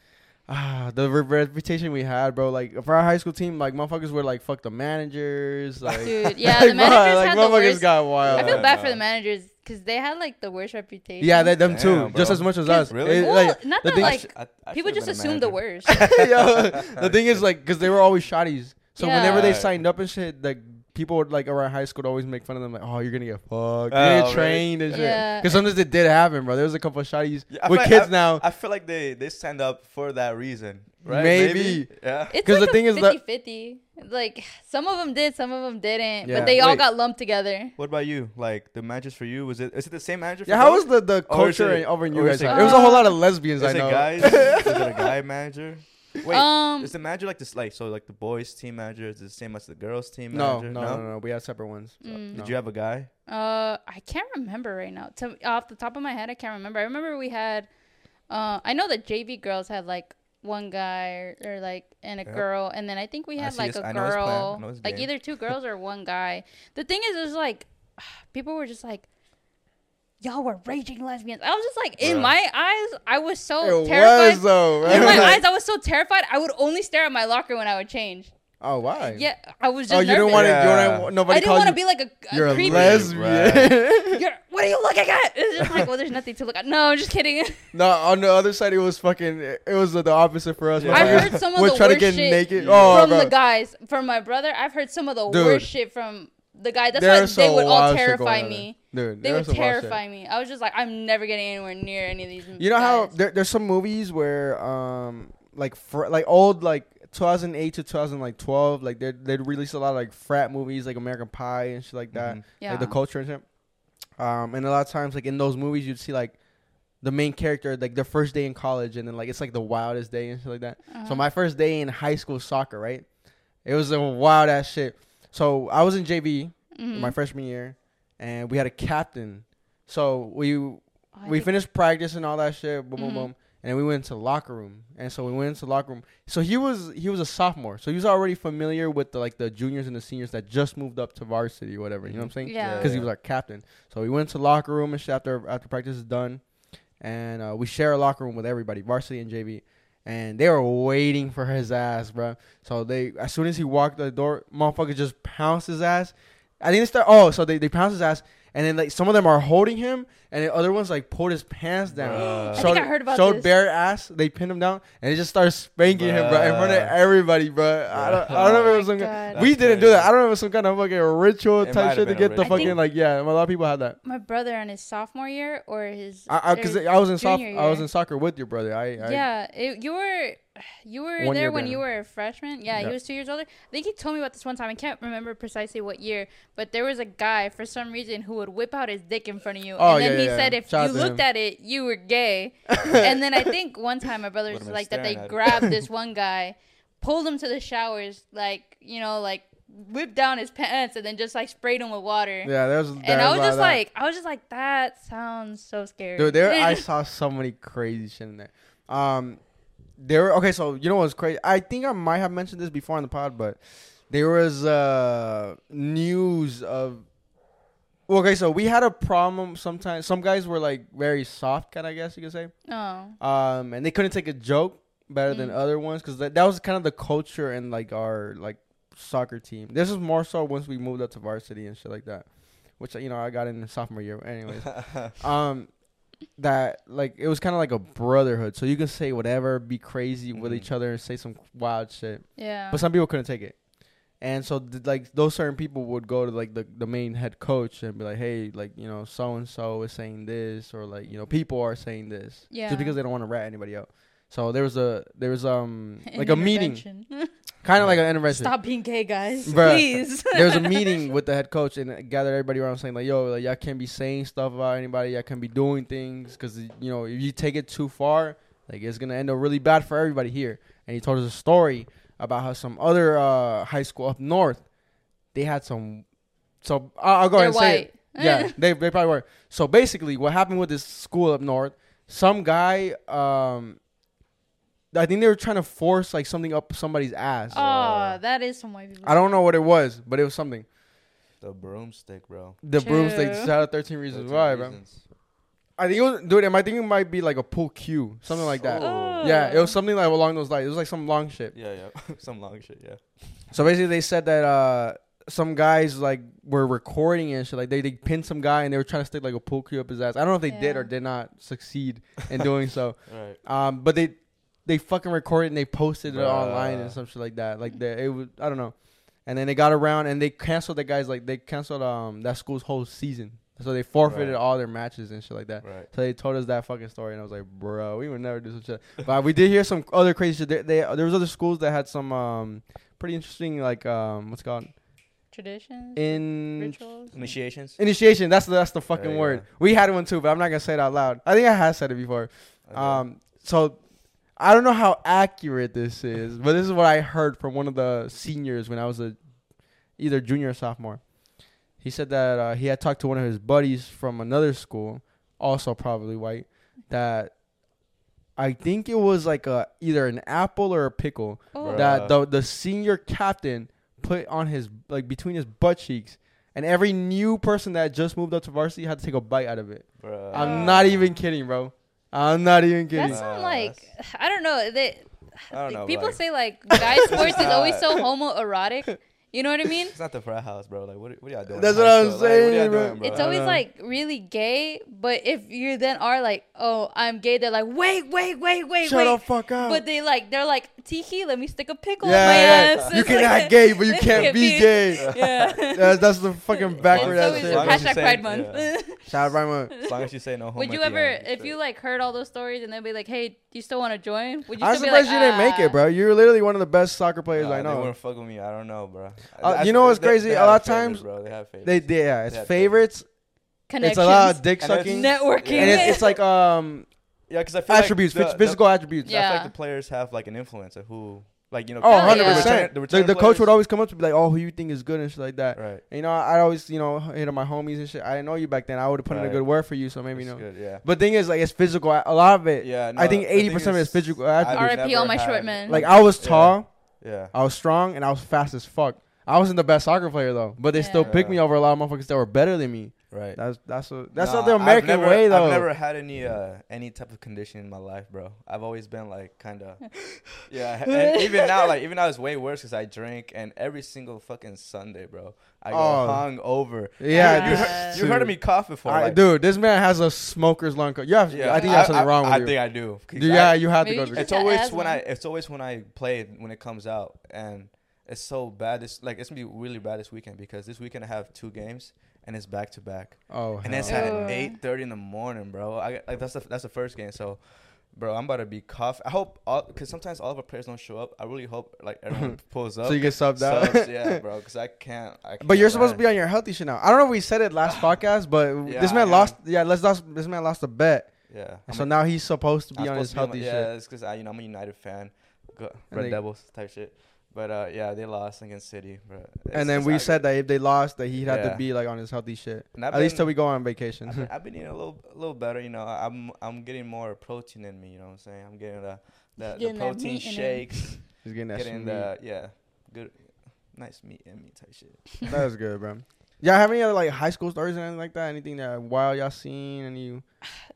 the reputation we had, bro. Like for our high school team, like motherfuckers were like fuck the managers. Like, dude, yeah, the managers had the worst. Got wild. I feel bad for the managers. Because they had, like, the worst reputation. Yeah, them too. Damn, just as much as us. Really? Well, not that, like, I people just assume the worst. The thing is, like, because they were always shotties. So whenever they signed up and shit, like, people would, like, around high school would always make fun of them. Like, you're going to get fucked. You're going to get trained and shit. Because sometimes it did happen, bro. There was a couple of shotties with kids now. I feel like they signed up for that reason. Right? Maybe. Yeah. It's like the thing is 50-50. Like, some of them did, some of them didn't. Yeah. But they all got lumped together. What about you? Like, the matches for you, is it the same manager for you? Yeah, how was the culture over in you guys? It was a whole lot of lesbians, I know. Guys? Is it a guy manager? Wait, is the manager like this? Like, so, like, the boys' team manager is the same as the girls' team manager? No. We had separate ones. So. Mm. Did you have a guy? I can't remember right now. Off the top of my head, I can't remember. I remember we had... I know the JV girls had, like, one guy or like and a girl, and then I think we had like a girl, like either two girls or one guy. The thing is, it was like people were just like, y'all were raging lesbians. I was just like, in my eyes, I was so terrified. In my eyes, I was so terrified. I would only stare at my locker when I would change. Oh, why? Yeah, I was just nervous. I didn't want to be like a creepy. You're a lesbian. What are you looking at? It's just like, well, there's nothing to look at. No, I'm just kidding. No, on the other side, it was the opposite for us. Yeah. I've heard some of the worst shit naked. From the guys. From my brother, I've heard some of the worst shit from the guys. That's why they would all terrify me. Dude, they would terrify me. I was just like, I'm never getting anywhere near any of these You know guys. How there's some movies where, like old, like, 2008 to 2012, like they'd release a lot of like frat movies, like American Pie and shit like that, like the culture and shit. And a lot of times, like in those movies, you'd see like the main character, like their first day in college, and then like it's like the wildest day and shit like that. So my first day in high school soccer, right? It was a wild ass shit. So I was in JV my freshman year, and we had a captain. So we finished practice and all that shit. Boom, boom, boom. And we went into the locker room. So he was a sophomore. So he was already familiar with the juniors and the seniors that just moved up to varsity or whatever. You know what I'm saying? Yeah. Because he was our captain. So we went to the locker room and shit after practice is done. And we share a locker room with everybody, varsity and JV. And they were waiting for his ass, bro. So as soon as he walked the door, motherfucker just pounced his ass. I think they pounced his ass. And then like some of them are holding him. and the other one's like pulled his pants down. I think I heard about this. Showed bare ass. They pinned him down, and he just started spanking him, bro, in front of everybody, bro. I don't know if it was some kind. We didn't do that. I don't know if it was some kind of fucking ritual type shit to get the fucking like. Yeah, a lot of people had that. My brother in his sophomore year or his. I was in soccer with your brother. You were there when you were a freshman. Yeah, he was 2 years older. I think he told me about this one time. I can't remember precisely what year, but there was a guy for some reason who would whip out his dick in front of you, and then he said if you looked at it, you were gay. And then I think one time my brother was like that they grabbed this one guy, pulled him to the showers, whipped down his pants and then just like sprayed him with water. Yeah, I was just like, that sounds so scary. Dude, I saw so many crazy shit in there. So you know what's crazy? I think I might have mentioned this before on the pod, but there was news of. Okay, so we had a problem sometimes. Some guys were like very soft, I guess you could say. Oh. And they couldn't take a joke better than other ones because that was kind of the culture and like our like. Soccer team. This is more so once we moved up to varsity and shit like that, which I got in sophomore year. Anyways, that like it was kind of like a brotherhood. So you can say whatever, be crazy with each other, say some wild shit. Yeah. But some people couldn't take it, and so like those certain people would go to like the main head coach and be like, hey, like so and so is saying this, or like people are saying this, just because they don't want to rat anybody out. So there was like a meeting. Kind of like an intervention. Stop being gay, guys. Bruh, please. There was a meeting with the head coach and gathered everybody around saying, like, yo, like, y'all can't be saying stuff about anybody. Y'all can't be doing things because, if you take it too far, like, it's going to end up really bad for everybody here. And he told us a story about how some other high school up north, they had some. So I'll go ahead and say it. Yeah, they probably were. So basically what happened with this school up north, some guy I think they were trying to force like something up somebody's ass. Oh, that is some white people. I don't know what it was, but it was something. The broomstick, bro. The broomstick. Shout out 13 Reasons Why, bro. I think it was, dude. I think it might be like a pool cue, something like that. Oh. Yeah, it was something like along those lines. It was like some long shit. Yeah, some long shit. Yeah. So basically, they said that some guys like were recording and shit. Like they pinned some guy and they were trying to stick like a pool cue up his ass. I don't know if they did or did not succeed in doing so. Right. But they fucking recorded and they posted it online and some shit like that. Like it was, I don't know. And then they got around and they canceled the guys. Like they canceled that school's whole season. So they forfeited all their matches and shit like that. Right. So they told us that fucking story and I was like, bro, we would never do some shit. But we did hear some other crazy shit. There was other schools that had some pretty interesting like what's it called? Traditions? Rituals? Initiations? Initiation. That's the fucking word. Yeah. We had one too, but I'm not gonna say it out loud. I think I have said it before. So. I don't know how accurate this is, but this is what I heard from one of the seniors when I was either junior or sophomore. He said that he had talked to one of his buddies from another school, also probably white, that I think it was like either an apple or a pickle that the senior captain put on his like between his butt cheeks. And every new person that just moved up to varsity had to take a bite out of it. Bruh. I'm not even kidding, bro. I'm not even kidding. That's not like, I don't know. People say like guy sports is always so homoerotic. You know what I mean? It's not the frat house, bro. Like, what are y'all doing? That's what I'm saying, bro. It's always like really gay, but if you then are like, oh, I'm gay, they're like, wait. Shut the fuck up. But they're like, Tiki, let me stick a pickle in my ass. You can act gay, but you can't be gay. Yeah. That's the fucking backward ass shit. Hashtag Pride Month. Shout out Pride Month. As long as you say no homo. Would you ever, if you like heard all those stories and they'd be like, hey, do you still want to join? Would you still be like, I'm surprised you didn't make it, bro. You're literally one of the best soccer players I know. They wouldn't fuck with me. I don't know, bro. You know what's crazy? A lot of times, bro, they have favorites. It's favorites. Connections. It's a lot of dick sucking. Networking. And it's like because I feel attributes, like physical attributes. Yeah. I feel like the players have like an influence of who, like 100%. The coach would always come up to be like, oh, who you think is good and shit like that. Right. And, I always hit on my homies and shit. I didn't know you back then. I would have put in a good word for you, so maybe good, yeah. But thing is, like, it's physical. A lot of it. Yeah. No, I think 80% of it's physical attributes. RIP all my short men. Like I was tall. Yeah. I was strong and I was fast as fuck. I wasn't the best soccer player though, but they still picked me over a lot of motherfuckers that were better than me. Right. That's not the American way, though. I've never had any type of condition in my life, bro. I've always been like kind of, yeah. And even now it's way worse because I drink, and every single fucking Sunday, bro, I go hung over. Yeah, you heard of me cough before, dude. This man has a smoker's lung. I think you have something wrong with you. I think I do. Yeah, you have to go. It's always when I play it, when it comes out, and it's so bad. It's gonna be really bad this weekend because this weekend I have 2 games. And it's back to back. Oh, and it's at 8:30 in the morning, bro. That's the first game. So, bro, I'm about to be cuffed. I hope, because sometimes all of our players don't show up. I really hope like everyone pulls up. So you get subbed out. Yeah, bro. Because I can't. But you're supposed to be on your healthy shit now. I don't know if we said it last podcast, but yeah, this man lost. Yeah, this man lost a bet. Yeah. So now he's supposed to be on his healthy shit. Yeah, it's because I'm a United fan, Red Devils type shit. But, they lost against City. And then we said that if they lost, that he'd have to be, like, on his healthy shit. At least till we go on vacation. I've been eating a little better, you know. I'm getting more protein in me, you know what I'm saying? I'm getting the protein shakes. He's getting that shit. Good, nice meat in me type shit. That was good, bro. Y'all have any other, like, high school stories or anything like that? Anything that wild y'all seen? Any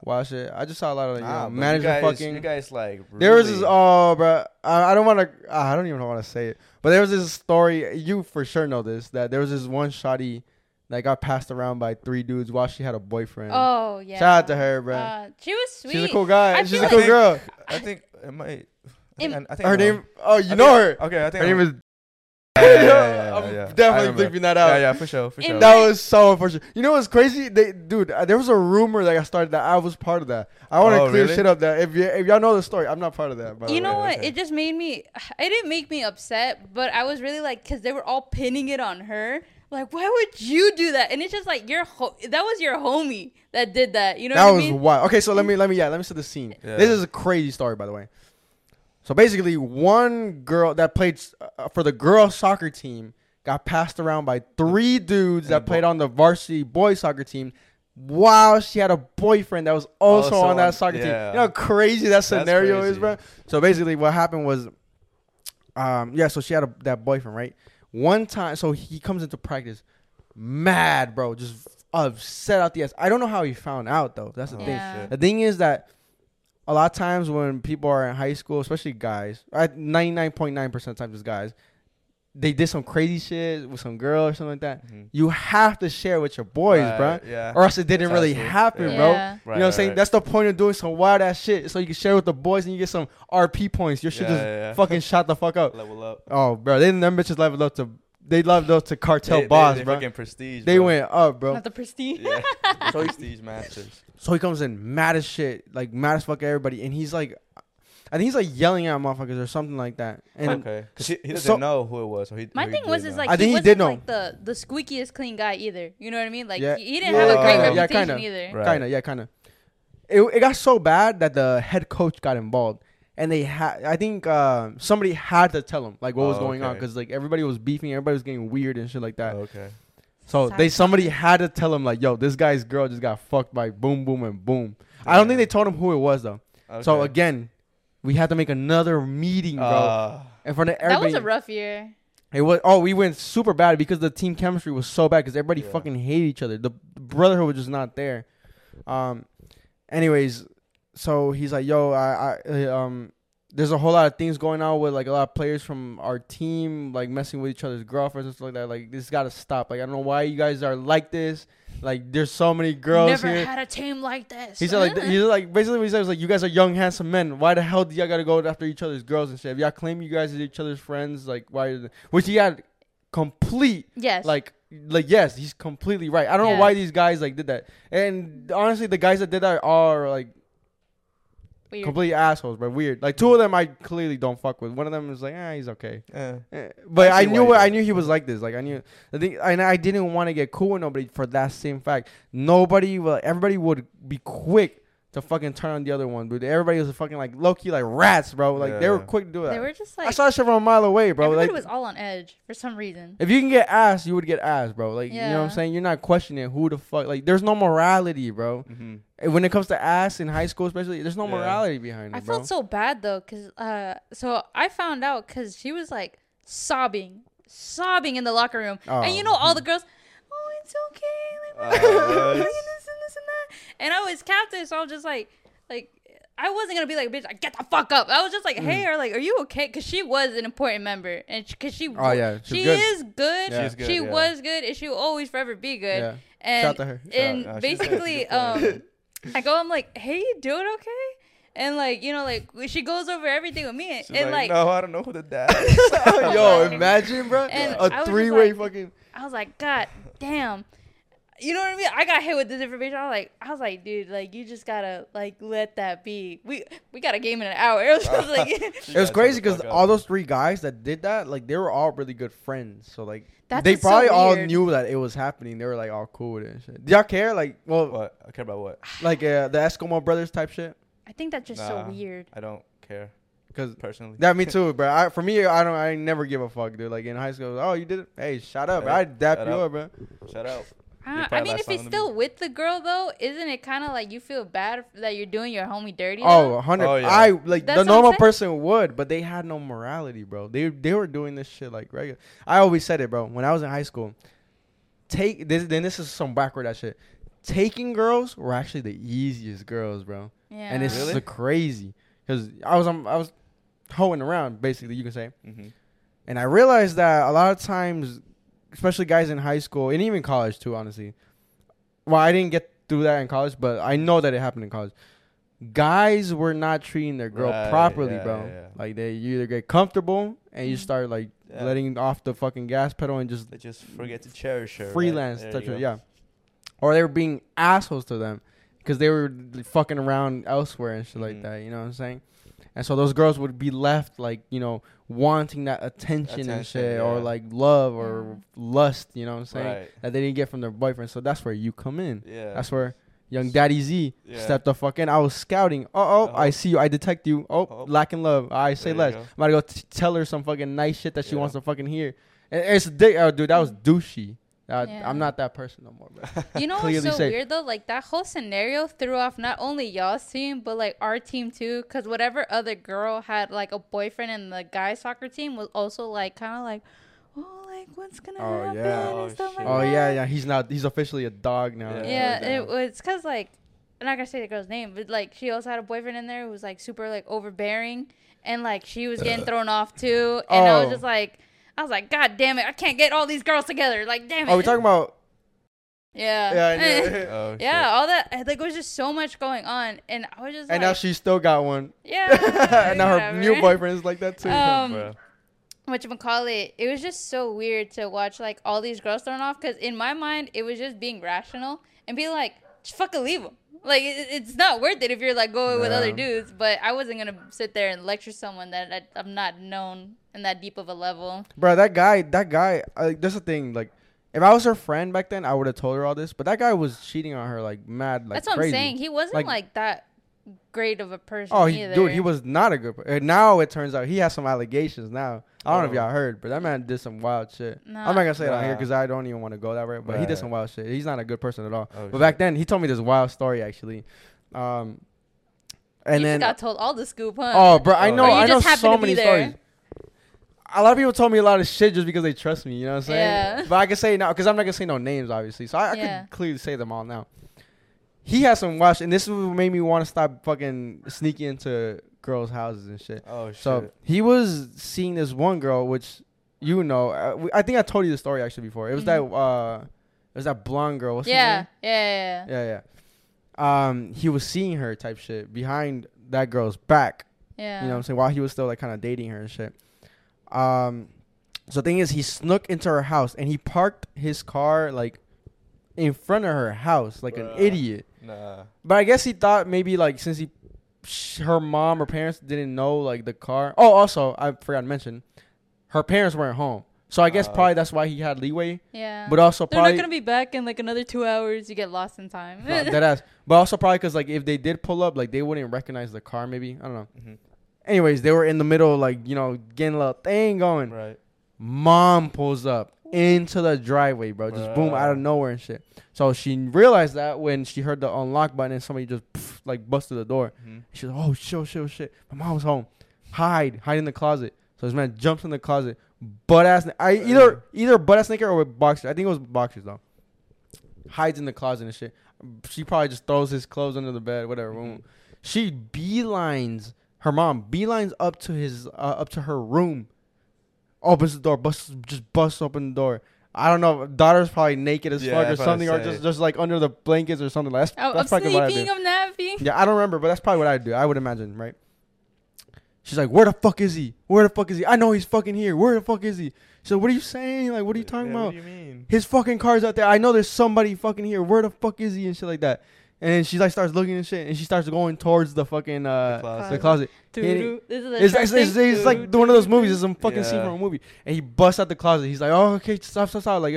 wild shit? I just saw a lot of, like, management fucking. You guys, like, really. There was this, bro. I don't even want to say it. But there was this story. You for sure know this. That there was this one shawty that got passed around by 3 dudes while she had a boyfriend. Oh, yeah. Shout out to her, bro. She was sweet. She's a cool guy. She's a cool girl. I think it might. I think her name. Oh, you know her. Okay, I think her name is. I'm definitely bleeping that out. Yeah, for sure. That was so unfortunate. You know what's crazy? There was a rumor that I started that I was part of that. I want to clear shit up that if y'all know the story, I'm not part of that. You know what? Okay. It just made me. It didn't make me upset, but I was really like, because they were all pinning it on her. Like, why would you do that? And it's just like that was your homie that did that. You know that what I mean? That was wild. Okay, so let me set the scene. Yeah. This is a crazy story, by the way. So basically, one girl that played for the girls' soccer team got passed around by 3 dudes that played on the varsity boys' soccer team while she had a boyfriend that was also on that soccer team. You know how crazy that scenario is, bro? So basically, what happened was, so she had that boyfriend, right? One time, so he comes into practice mad, bro, just upset out the ass. I don't know how he found out, though. That's the thing. Yeah. The thing is that a lot of times when people are in high school, especially guys, 99.9% of times it's guys, they did some crazy shit with some girl or something like that. Mm-hmm. You have to share with your boys, bro. Yeah. Or else it didn't really happen, bro. Yeah. Right, you know what I'm saying? Right. That's the point of doing some wild ass shit. So you can share with the boys and you get some RP points. Your shit just fucking shot the fuck up. Level up. Oh, bro. Them bitches leveled up to... They loved those to cartel boss, bro. They fucking prestige. They went up, bro. Not the prestige. Yeah. So prestige masters. So he comes in mad as shit, like mad as fuck everybody, and he's like, I think he's like yelling at motherfuckers or something like that. And because he doesn't know who it was. So I think he wasn't like the squeakiest clean guy either. You know what I mean? Like he didn't have a great reputation either. Right. Kind of. It got so bad that the head coach got involved. And they I think somebody had to tell him like what was going on, because like everybody was beefing, everybody was getting weird and shit like that. Okay. So somebody had to tell him like, yo, this guy's girl just got fucked by boom, boom, and boom. Yeah. I don't think they told him who it was though. Okay. So again, we had to make another meeting, bro, in front of everybody. That was a rough year. It was. Oh, we went super bad because the team chemistry was so bad because everybody fucking hated each other. The brotherhood was just not there. Anyways. So he's like, yo, there's a whole lot of things going on with like a lot of players from our team, like messing with each other's girlfriends and stuff like that. Like, this got to stop. Like, I don't know why you guys are like this. Like, there's so many girls here. Never had a team like this. He said, like, basically what he said was like, you guys are young, handsome men. Why the hell do y'all got to go after each other's girls and shit? If y'all claim you guys are each other's friends, like, why? Which he had complete, yes, he's completely right. I don't know why these guys like did that. And honestly, the guys that did that are like, weird. Complete assholes, but weird. Like 2 of them I clearly don't fuck with. One of them is like, he's okay. Yeah. But I knew he was like this. Like and I didn't want to get cool with nobody for that same fact. Everybody would be quick to fucking turn on the other one, dude. Everybody was fucking like low-key like rats, bro. Like they were quick to do that. They were just like, I saw shit from a mile away, bro. Everybody was all on edge for some reason. If you can get ass, you would get ass, bro. Like you know what I'm saying? You're not questioning who the fuck. Like there's no morality, bro. Mm-hmm. When it comes to ass in high school, especially, there's no morality behind it. I felt so bad though, cause so I found out cause she was like sobbing in the locker room, and you know all the girls, oh, it's okay, And I was captain, so I was just like I wasn't gonna be like, bitch, get the fuck up. I was just like, hey, or like, are you okay? Because she was an important member, and because she, oh yeah, she good. Is good. Yeah. She's good. She yeah. was good, and she will always forever be good. Yeah. And shout to her. And no, basically, I go, I'm like, hey, you doing okay? And like, you know, like she goes over everything with me, she's and like, no, I don't know who the dad is. Yo, imagine, bro, and a three-way like, fucking. I was like, god damn. You know what I mean? I got hit with this information. I was like, dude, like you just gotta like let that be. We got a game in an hour. It was just like it was crazy because all those three guys that did that, like they were all really good friends. So like that's they probably so all knew that it was happening. They were like all cool with it and shit. Do y'all care? Like, well, what? I care about what? Like the Eskimo brothers type shit. I think that's just so weird. I don't care. Cause personally, that me too, bro. I never give a fuck, dude. Like in high school, oh you did it. Hey, shut up. I dap you up, bro. Shut up. I mean, if he's still with the girl, though, isn't it kind of like you feel bad that you're doing your homie dirty? Oh, 100. Oh, yeah. I like that's the normal person would, but they had no morality, bro. They were doing this shit like regular. I always said it, bro. When I was in high school, take this. Then this is some backward ass shit. Taking girls were actually the easiest girls, bro. Yeah. And it's really? Crazy because I was hoeing around basically, you can say. Mm-hmm. And I realized that a lot of times. Especially guys in high school and even college too, honestly. Well, I didn't get through that in college, but I know that it happened in college. Guys were not treating their girl properly, bro. Yeah. Like you either get comfortable and you start like letting off the fucking gas pedal and just they just forget to cherish her. Freelance, right? Or they were being assholes to them because they were fucking around elsewhere and shit like that. You know what I'm saying? And so those girls would be left like, you know, wanting that attention and shit or like love or lust, you know what I'm saying? Right. That they didn't get from their boyfriend. So that's where you come in. Yeah. That's where young Daddy Z stepped the fuck in. I was scouting. Oh, I see you. I detect you. Oh, lacking love. I say less. I'm about to go tell her some fucking nice shit that she wants to fucking hear. And it's dude, that was douchey. I'm not that person no more, bro. You know what's so weird, though? Like, that whole scenario threw off not only y'all's team, but, like, our team, too. Because whatever other girl had, like, a boyfriend and the guy soccer team was also, like, kind of like, oh, like, what's going to happen and stuff like that. Oh, yeah. He's officially a dog now. Yeah, it was because, like, I'm not going to say the girl's name, but, like, she also had a boyfriend in there who was, like, super, like, overbearing. And, like, she was getting thrown off, too. And I was just like... God damn it. I can't get all these girls together. Like, damn it. Are we talking about? Yeah. All that. Like, it was just so much going on. And I was just and like, now she still got one. Yeah. And now her new boyfriend is like that, too. Whatchamacallit, it was just so weird to watch, like, all these girls thrown off. Because in my mind, it was just being rational and being like, just fucking leave them. Like, it's not worth it if you're, like, going with other dudes. But I wasn't going to sit there and lecture someone that I'm not known in that deep of a level. Bro, that guy, that's the thing. Like, if I was her friend back then, I would have told her all this. But that guy was cheating on her, like, mad, like, that's what crazy. I'm saying. He wasn't, like that great of a person either. Dude, he was not a good person. Now it turns out he has some allegations now. I don't know if y'all heard, but that man did some wild shit. Nah. I'm not going to say it out here because I don't even want to go that way. But he did some wild shit. He's not a good person at all. But back then, he told me this wild story, actually. And you then got told all the scoop, huh? Oh, bro, I know so many stories. A lot of people told me a lot of shit just because they trust me. You know what I'm saying? Yeah. But I can say now because I'm not going to say no names, obviously. So I can clearly say them all now. He has some wild shit. And this is what made me want to stop fucking sneaking into girls' houses and shit. Oh, shit. So he was seeing this one girl, which, you know, I think I told you the story actually before. It was that blonde girl. What's her name? Yeah. He was seeing her type shit behind that girl's back. Yeah. You know what I'm saying? While he was still like kind of dating her and shit. So the thing is, he snuck into her house and he parked his car like in front of her house like an idiot. Nah. But I guess he thought maybe like since her mom or parents didn't know like the car. Oh, also I forgot to mention, her parents weren't home, so I guess probably that's why he had leeway. Yeah. But also they're probably not gonna be back in like another 2 hours. You get lost in time. No, that ass. But also probably because like if they did pull up, like they wouldn't recognize the car. Maybe I don't know. Mm-hmm. Anyways, they were in the middle, like you know, getting a little thing going. Right. Mom pulls up into the driveway, bro. Just boom out of nowhere and shit. So she realized that when she heard the unlock button and somebody just like busted the door. Mm-hmm. She's like, oh shit. My mom's home. Hide in the closet. So this man jumps in the closet. Butt ass. I either butt ass naked or with boxers. I think it was boxers though. hides in the closet and shit. She probably just throws his clothes under the bed, whatever. Mm-hmm. She beelines, her mom beelines up to his up to her room, opens the door, busts open the door. I don't know. Daughter's probably naked as fuck or something, or just like under the blankets or something. That's probably what I do. I'm napping. Yeah, I don't remember, but that's probably what I do. I would imagine, right? She's like, "Where the fuck is he? Where the fuck is he? I know he's fucking here. Where the fuck is he?" So what are you saying? Like, what are you talking about? What do you mean? His fucking car's out there. I know there's somebody fucking here. Where the fuck is he? And shit like that. And then she like starts looking and shit, and she starts going towards the fucking the closet. It's like one of those movies. It's some fucking scene from a movie, and he busts out the closet. He's like, "Oh, okay, stop." Like,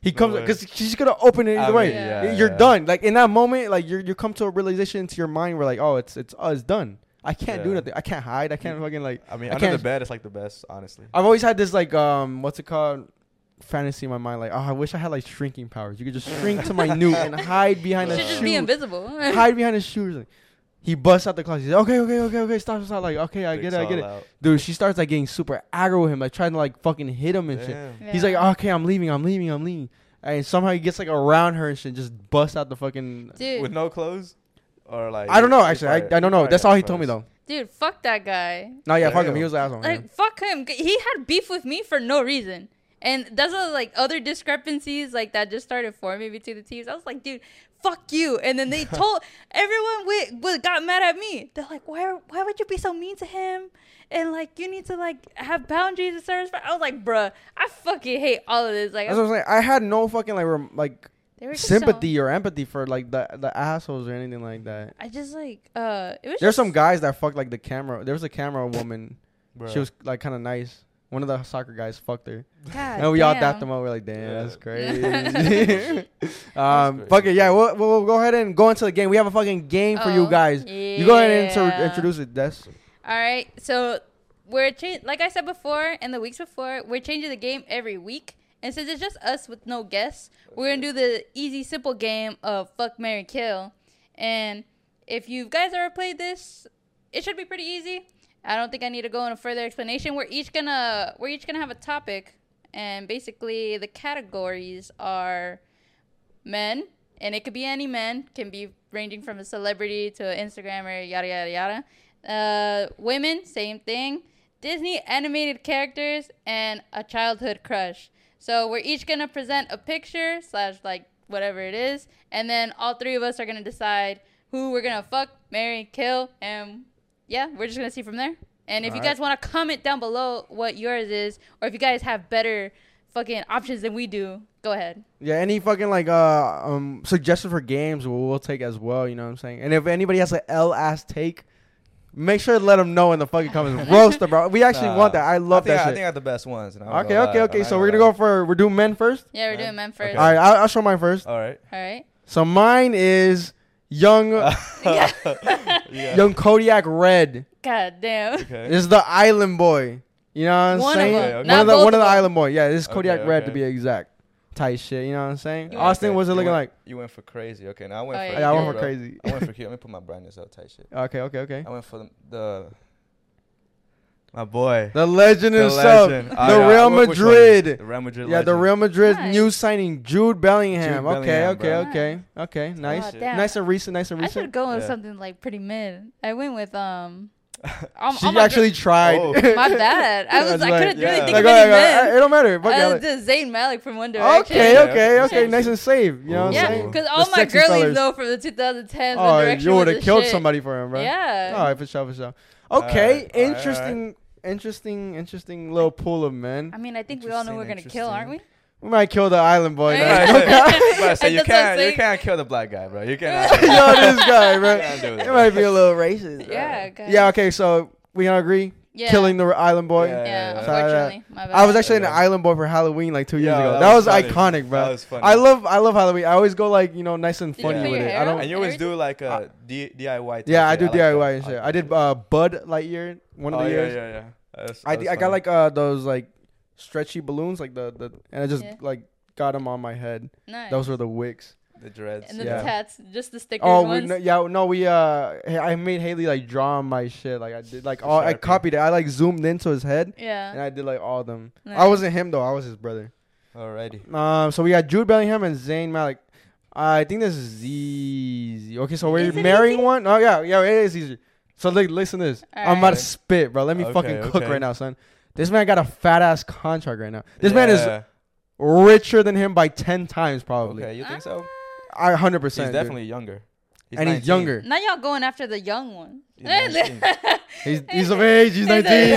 he comes because she's gonna open it either way. You're done. Like in that moment, like you come to a realization to your mind where like, oh, it's done. I can't do nothing. I can't hide. I can't fucking like. I mean, under the bed is like the best, honestly. I've always had this like what's it called? Fantasy in my mind, like, oh, I wish I had like shrinking powers. You could just shrink to my newt and hide behind a shoe. Just be invisible. Hide behind a shoe. He busts out the closet. He's like, okay, stop. Like, okay, I get it. Dude, she starts like getting super aggro with him, like trying to like fucking hit him and shit. Yeah. He's like, oh, okay, I'm leaving. And somehow he gets like around her and shit, just busts out the fucking dude. With no clothes, or like I don't know. Actually, I don't know. That's all he told me though. Dude, fuck that guy. No, yeah, fuck him. He was the asshole. Like, fuck him. He had beef with me for no reason. And that's all, like other discrepancies like that just started forming between the teams. I was like, dude, fuck you. And then they told everyone got mad at me. They're like, why would you be so mean to him? And like, you need to like have boundaries and service. I was like, bruh, I fucking hate all of this. Like, that's what I'm saying. I had no fucking sympathy or empathy for like the assholes or anything like that. I just like there's some guys that fucked like the camera. There was a camera woman. Bruh. She was like kind of nice. One of the soccer guys fucked her. God, and we all dapped them up. We're like, damn, that's crazy. Fuck it. Yeah, we'll go ahead and go into the game. We have a fucking game for you guys. Yeah. You go ahead and introduce it, Des. All right. So, we're like I said before and the weeks before, we're changing the game every week. And since it's just us with no guests, we're going to do the easy, simple game of Fuck, Marry, Kill. And if you guys ever played this, it should be pretty easy. I don't think I need to go into further explanation. We're each gonna have a topic, and basically the categories are men, and it could be any men, can be ranging from a celebrity to an Instagrammer, yada yada yada. Women, same thing. Disney animated characters and a childhood crush. So we're each gonna present a picture / like whatever it is, and then all three of us are gonna decide who we're gonna fuck, marry, kill, and yeah, we're just going to see from there. And if you guys want to comment down below what yours is, or if you guys have better fucking options than we do, go ahead. Yeah, any fucking like suggestions for games we'll take as well, you know what I'm saying? And if anybody has an L-ass take, make sure to let them know in the fucking comments. Roast them, bro. We actually want that. I love that shit. I think I have the best ones. And okay. So we're going to go for, we're doing men first? Yeah, we're doing men first. Okay. All right, I'll show mine first. All right. So mine is... Young Kodiak Red. God damn. Okay. This is the island boy. You know what I'm saying? One of the island boy. Yeah, this is Kodiak Red to be exact. Tight shit. You know what I'm saying? Austin, what's it looking like? You went for crazy. Okay, now I went for... Yeah, I went for crazy. I went for cute. Let me put my brightness up. Tight shit. Okay. I went for the my boy. The legend himself. The Real Madrid. Yeah, the Real Madrid new signing, Jude Bellingham. Okay. Nice. Oh, nice and recent. I should go with something like pretty mid. I went with she actually tried. Oh. My bad. I couldn't really think of any men. It don't matter. Just Zayn Malik from Winder. Okay. Nice and safe. You know what I'm saying? Yeah, because all my girlies know from the 2010s. Oh, you would have killed somebody for him, bro. Yeah. All right, for sure. Okay, interesting little pool of men. I mean, I think we all know we're going to kill, aren't we? We might kill the island boy. So you can't kill the black guy, bro. You can't. This guy, bro. It might be a little racist, bro. Yeah, okay. Yeah, okay, so we going to agree? Yeah. Killing the island boy. Yeah, unfortunately. My bad. I was actually an island boy for Halloween like 2 years ago. That was iconic, bro. That was funny. I love Halloween. I always go like, you know, nice and funny with it. And you always do like a DIY. Yeah, I do DIY and shit. I did Bud Lightyear one of the years. Yeah. I got like those like stretchy balloons like the and I just like got them on my head. Nice. Those were the wicks. The dreads. And then the tats, just the stickers ones. I made Haley like draw on my shit. Like I did like all, I copied it. I like zoomed into his head. Yeah. And I did like all of them. Nice. I wasn't him though. I was his brother. Alrighty. So we got Jude Bellingham and Zayn Malik. I think this is easy. Okay, so we're marrying one? Oh, yeah, it is easy. So listen to this. All I'm about to spit, bro. Let me fucking cook right now, son. This man got a fat-ass contract right now. This man is richer than him by 10 times, probably. Okay, you think so? 100%. He's definitely younger. He's younger. Now y'all going after the young one. He's of age. He's 19,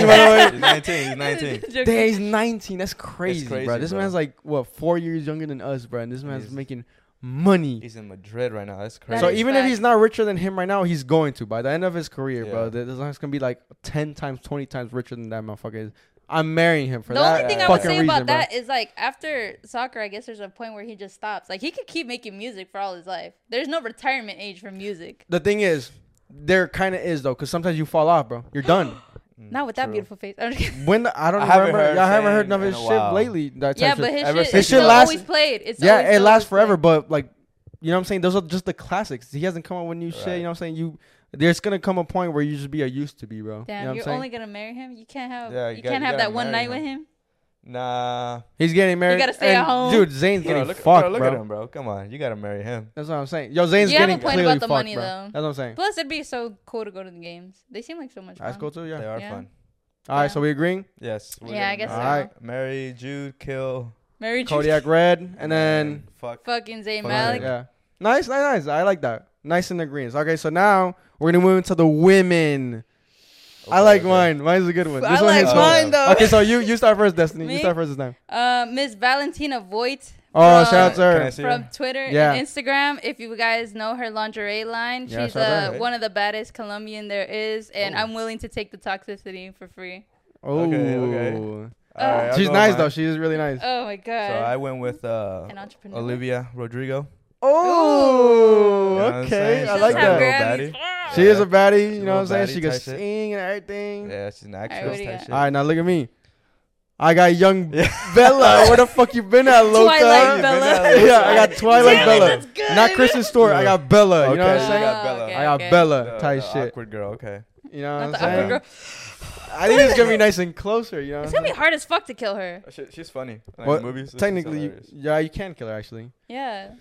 by the way. Dang, he's 19. That's crazy, bro. This man's like, what, 4 years younger than us, bro. And this man's making money. He's in Madrid right now. That's crazy. So even if he's not richer than him right now, he's going to. By the end of his career, bro, this man's going to be like 10 times, 20 times richer than that motherfucker is. I'm marrying him for that. The only thing I would say about that is, like, after soccer, I guess there's a point where he just stops. Like, he could keep making music for all his life. There's no retirement age for music. The thing is, there kind of is, though, because sometimes you fall off, bro. You're done. Not with that beautiful face. I haven't heard none of his shit lately. But his shit always played. It lasts forever, but, like, you know what I'm saying? Those are just the classics. He hasn't come up with new shit. You know what I'm saying? There's going to come a point where you just be a used to be, bro. Damn, you know you're only going to marry him? You can't have that one night with him? Nah. He's getting married. You got to stay at home. Dude, Zayn's getting fucked, bro. Look at him, bro. Come on. You got to marry him. That's what I'm saying. Yo, Zayn's getting clearly fucked, bro. You have a point about the money, though. That's what I'm saying. Plus, it'd be so cool to go to the games. They seem like so much fun. That's cool, too? Yeah. They are fun. All right, so we agreeing? Yes. Yeah, I guess so. All right. Marry Jude, kill Kodiak Red, and then fucking Zayn Malik. Yeah. Nice. I like that. Nice and agreeing. Okay, so now we're going to move into the women. Okay, I like mine. Mine's a good one. I like mine, though. Okay, so you start first, Destiny. Me? You start first this time. Miss Valentina Voigt. Oh, shout out to her. From Twitter and Instagram. If you guys know her lingerie line, she's one of the baddest Colombian there is, and I'm willing to take the toxicity for free. Oh. Okay. Right, she's nice, though. She is really nice. Oh, my God. So I went with an entrepreneur. Olivia Rodrigo. Oh, okay. I like that. She is a baddie. You know what I'm saying? She can sing and everything. Yeah, she's an actress. All right, now look at me. I got young Bella. Where the fuck you been at, Loka? Twilight Bella. Yeah, I got Twilight Bella. Not Kristen Stewart. I got Bella. You know what I'm saying? I got Bella type shit. Awkward girl. Okay. You know what I'm saying? I think it's gonna be nice and closer. You know, it's gonna be hard as fuck to kill her. She's funny. Like movies. Technically, you can kill her actually. Yeah.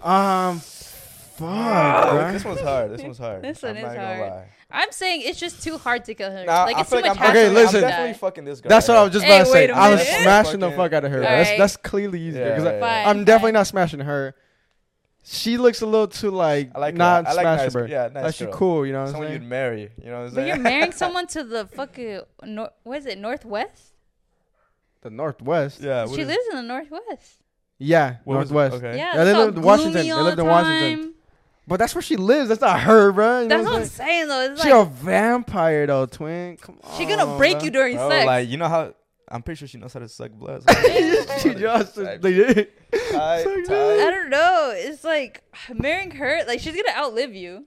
Fuck. Bro. This one's hard. This one is hard. I'm saying it's just too hard to kill her. Nah, like it's too much. Okay, listen. I'm definitely fucking this girl. That's what I was just about to say. I was smashing the fuck out of her. Right. That's clearly easier. Yeah. I'm definitely not smashing her. She looks a little too like not smashable. Like nice girl. She's cool, you know what I'm saying? Someone you'd marry, you know what I'm saying? But you're marrying someone to the fucking Northwest? The Northwest? Yeah. She lives in the Northwest. Yeah, Northwest. Okay. Yeah, they lived in Washington. But that's where she lives. That's not her, bro. You that's what I'm saying, though. It's she a vampire, though, twin. Come on. She gonna break you during sex. Like, you know how? I'm pretty sure she knows how to suck blood. She just I don't know. It's like marrying her. Like she's gonna outlive you.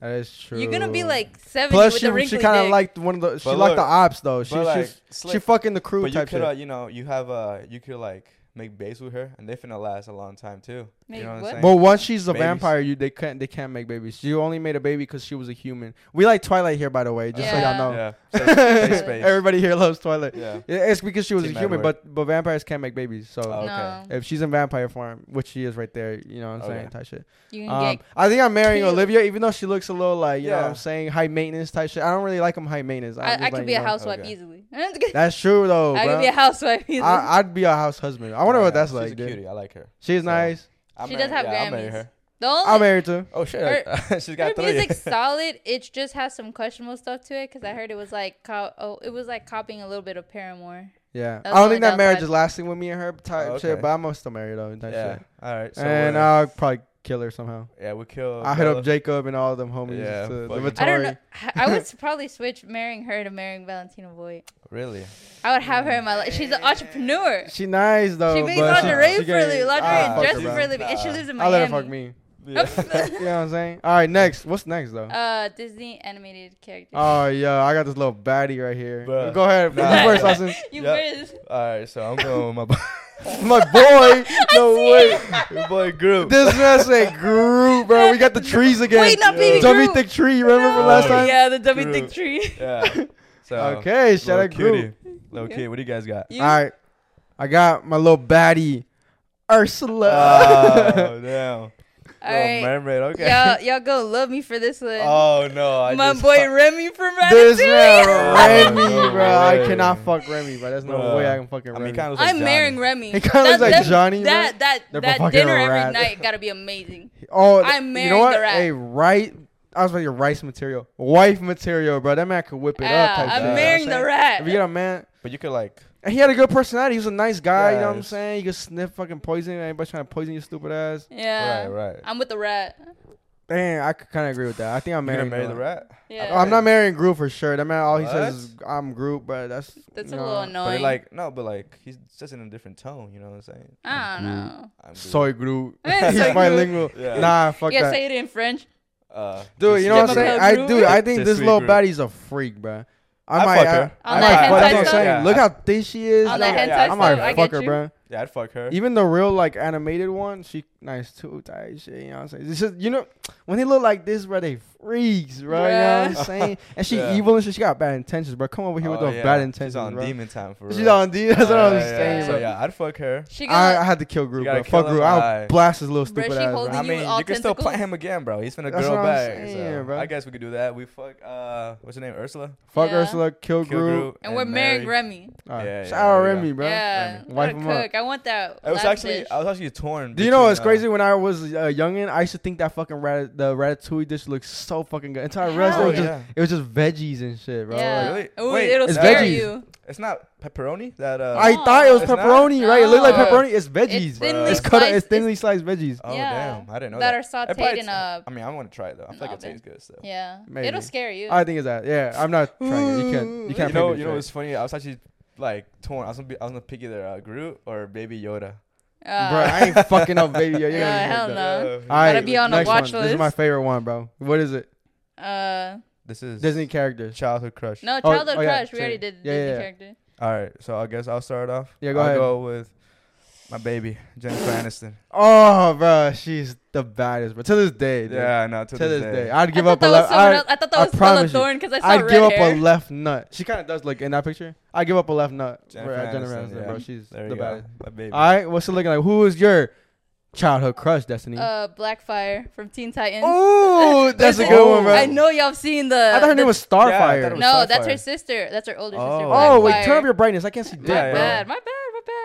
That is true. You're gonna be like 70 plus with the wrinkly dick. She kind of liked one of the. She liked the ops though. She fucking the crew type shit. You could like make babies with her, and they finna last a long time too. You know what I'm saying? But once she's a vampire, they can't make babies. She only made a baby because she was a human. We like Twilight here, by the way, just so y'all know. Yeah. Everybody here loves Twilight. Yeah. It's because she was a human, but vampires can't make babies. So if she's in vampire form, which she is right there, you know what I'm saying, type shit. I think I'm marrying Olivia, even though she looks a little like you know what I'm saying, high maintenance type shit. I don't really like them high maintenance. I could be a housewife easily. That's true though. I could be a housewife easily. I'd be a house husband. I wonder what that's like. She's a cutie. I like her. She's nice. She does have Grammys. I'm married to her. Oh, shit. She's got three. Her music's solid. It just has some questionable stuff to it because I heard it was like copying a little bit of Paramore. Yeah. I don't think that marriage is lasting with me and her type shit, but I'm still married, though. Yeah. Shit. All right. So and I'll probably kill her somehow. Yeah, we'll kill her. I'll hit up Jacob and all of them homies. Yeah. I don't know. I would probably switch marrying her to marrying Valentina Voigt. Really? I would have her in my life. She's an entrepreneur. She's nice, though. She makes lingerie for a living. Lingerie and dresses for a living. And she lives in Miami. I'll let her fuck me. Yeah. You know what I'm saying? All right, next. What's next, though? Disney animated characters. Oh, yeah. I got this little baddie right here. Bruh. Go ahead. You first, Austin. You first. All right, so I'm going with my... My boy, no way, your boy Groot. This man said Groot, bro. We got the trees again. Wait, not baby Groot. Dummy thick tree. Remember from last time? Yeah, the dummy thick tree. Yeah. So okay, shout out Groot. Little kid, what do you guys got? All right, I got my little baddie, Ursula. Oh, damn. All right. Mermaid, okay. Y'all go love me for this one. Oh, no. My boy Remy from Ratatouille. This man, Remy, bro. I cannot fuck Remy, bro. There's no way I can fuck Remy. I mean, kind of like I'm marrying Remy. It kind of looks like Johnny. That dinner every night got to be amazing. Oh, I'm marrying the rat. Hey, right? I was about your rice material. Wife material, bro. That man could whip it up. Type I'm marrying the rat. If you get a man. But you could, like. And he had a good personality. He was a nice guy. Yes. You know what I'm saying? You could sniff fucking poison. Anybody trying to poison your stupid ass? Yeah. Right. I'm with the rat. Damn, I kind of agree with that. I think I'm marrying the rat? Yeah. I'm not marrying Groot for sure. That man, all he says is, I'm Groot, but that's a little annoying. But he's just in a different tone. You know what I'm saying? I don't know. Soy Groot. He's bilingual. Yeah. Nah, fuck that. Yeah, say it in French. Dude, you know what I'm saying? I think this little baddie's a freak, bro. I might fuck her. Look how thin she is. I might fuck her, bro. Yeah, I'd fuck her. Even the real animated one, she nice too, tight shit. You know what I'm saying? It's just, you know, when they look like this, bro, they freaks, bro. Yeah. You know what I'm saying? And she evil and shit. She got bad intentions, bro. Come over here with those bad intentions. She's on demon time for real. She's on demon. That's what I'm saying. So yeah, I'd fuck her. I had to kill Groot, bro. Fuck Groot. I'll blast his little stupid ass. Bro. I mean, you can still plant him again, bro. He's finna grow back. I guess we could do that. We fuck. What's her name? Ursula. Fuck Ursula. Kill Groot. And we're marrying Remy. Shout out Remy, bro. Yeah. Wife him up. I want that. I was actually torn. Do you know what's crazy? When I was youngin', I used to think that fucking the Ratatouille dish looked so fucking good until I realized it was just veggies and shit, bro. Yeah. Like, really? Wait, it'll scare you. It's not pepperoni. That I thought it was pepperoni, right? It looked like pepperoni. It's veggies. It's thinly sliced veggies. Oh damn, I didn't know that. That are sautéed in a. I mean, I want to try it though. I feel like it tastes good. So yeah, maybe. It'll scare you. I think it's that. Yeah, I'm not trying it. You can't. You know what's funny? I was actually. Torn. I was gonna pick either Groot or Baby Yoda. Bro, I ain't fucking up Baby Yoda. Hell no. I gotta be on a watch list. This is my favorite one, bro. What is it? This is Disney character. Childhood crush. No, childhood crush. We already did Disney character. All right, so I guess I'll start off. Yeah, I'll go with my baby, Jennifer Aniston. Oh, bro, she's the baddest, but to this day, dude. Yeah, no, to this day. I'd give up a left. I thought that was Bella Thorne because I saw red hair. I'd give up a left nut. She kind of does look in that picture. I give up a left nut. Jennifer Aniston, bro, she's the baddest. My baby. All right, what's it looking like? Who is your childhood crush, Destiny? Blackfire from Teen Titans. Ooh, that's a good one, bro. I know y'all have seen the. I thought her name was Starfire. Yeah, no, that's her sister. That's her older sister. Oh, wait, turn up your brightness. I can't see that. My bad.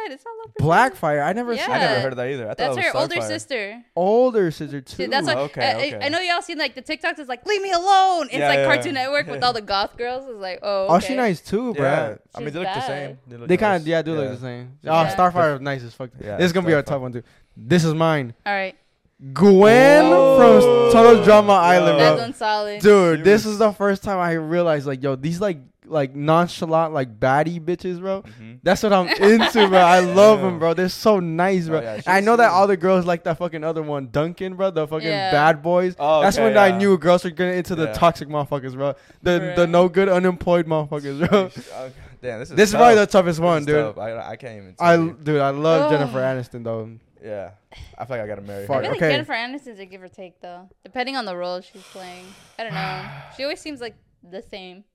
It's all over. Blackfire. I never heard of that either. That's her older sister. Older sister too. See, that's what, okay. I know y'all seen the TikToks. It's leave me alone. It's Cartoon Network with all the goth girls. It's oh. Okay. Oh, she's nice too, bro. Yeah. I mean, they look the same. They kind of do look the same. Oh, Starfire is nice as fuck. Yeah, this is gonna be our top one too. This is mine. All right. Gwen from Total Drama Island, bro. That's solid. Dude, this is the first time I realized these nonchalant baddie bitches, bro. Mm-hmm. That's what I'm into, bro. I love them, bro. They're so nice, bro. Oh, yeah, I know that all the girls like that fucking other one, Duncan, bro. The fucking bad boys. Oh, okay, that's when I knew girls were getting into the toxic motherfuckers, bro. The no good unemployed motherfuckers, bro. Okay. Damn, this is probably the toughest one, dude. Tough. I can't even. I love Jennifer Aniston though. Yeah, I feel like I gotta marry her. I feel like Jennifer Aniston's a give or take though, depending on the role she's playing. I don't know. She always seems like the same.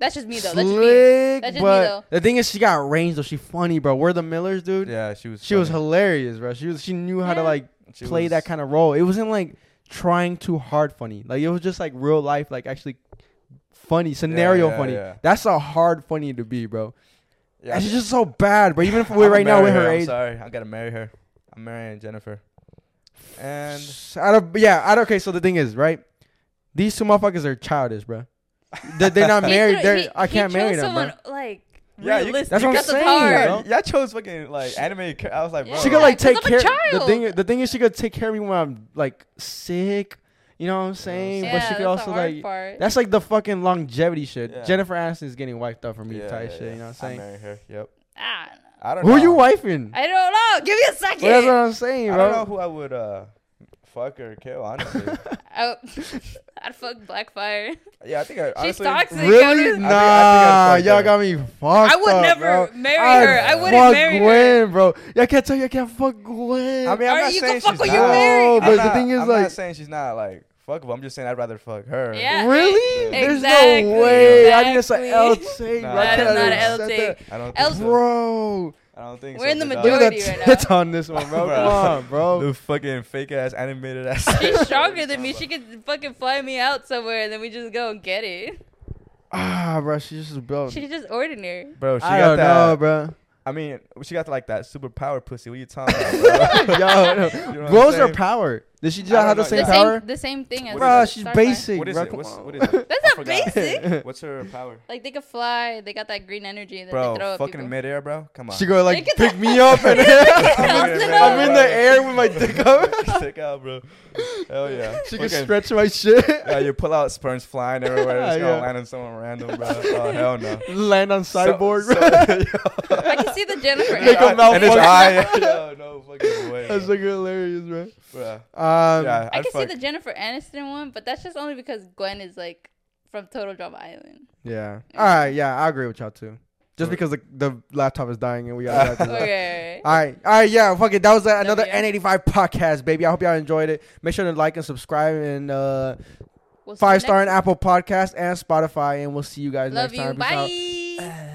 That's just me, though. That's just me, though. The thing is, she got range, though. She's funny, bro. We're the Millers, dude. Yeah, she was funny. She was hilarious, bro. She knew how to, play that kind of role. It wasn't, trying too hard funny. It was just, real life, actually funny. Scenario funny. Yeah. That's a hard funny to be, bro. Yeah, and she's just so bad, bro. Even if we're right now with her age. I'm sorry. I got to marry her. I'm marrying Jennifer. And... okay, so the thing is, right? These two motherfuckers are childish, bro. They're not married. I can't marry them, bro. That's what I'm saying. Y'all chose fucking anime. I was bro, she could take care. The thing is, she could take care of me when I'm sick. You know what I'm saying? Yeah, but she could also part. That's the fucking longevity shit. Yeah. Jennifer Aniston's getting wiped up for me, shit. You know what I'm saying? I marry her. Yep. I don't know. Who you wifing? I don't know. Give me a second. That's what I'm saying, bro. I don't know who I would fuck or kill, honestly. I'd fuck Blackfire. Yeah, I think I honestly. She's toxic. Really? Nah, y'all got me fucked up. I would never marry her. I wouldn't marry her. Fuck Gwen, bro. Y'all can't tell you I can't fuck Gwen. I mean, I'm not saying she's not. But the thing is, I'm not saying she's not fuckable. I'm just saying I'd rather fuck her. Yeah. Really? There's no way. I need an L take. That is not an L take. I don't think so. Bro. I don't think we're so. We're in the majority right now. It's on this one, bro. Come on, bro. The fucking fake ass animated ass. She's stronger than me. She could fucking fly me out somewhere, and then we just go and get it. Ah, bro. She's just built. She's just ordinary. Bro, she got that, bro. I mean, she got like that superpower pussy. What are you talking about, bro? Yo, you know what was her power? Did she just have the same power? The same thing as bro, she's basic. What is it? What is it? That's not basic. What's her power? Like, they could fly. They got that green energy that they throw at people. Bro, fucking in midair, bro. Come on. She go like, pick me up. And I'm in the air with my dick up. Stick out, bro. Hell yeah. She can stretch my shit. Yeah, you pull out sperms flying everywhere. It's going to land on someone random, bro. Oh, hell no. Land on Cyborg, bro. I can see the Jennifer. Make a mouth. And his eye. No fucking way. That's like hilarious, bro. Yeah, I can see the Jennifer Aniston one, but that's just only because Gwen is like from Total Drama Island. Yeah. All right. Yeah, I agree with y'all too. Just because the laptop is dying and we got to okay. All right. All right. Yeah. Fuck it. That was another N85 podcast, baby. I hope y'all enjoyed it. Make sure to like and subscribe and we'll 5-star on Apple Podcast and Spotify, and we'll see you guys next time. Love you. Bye.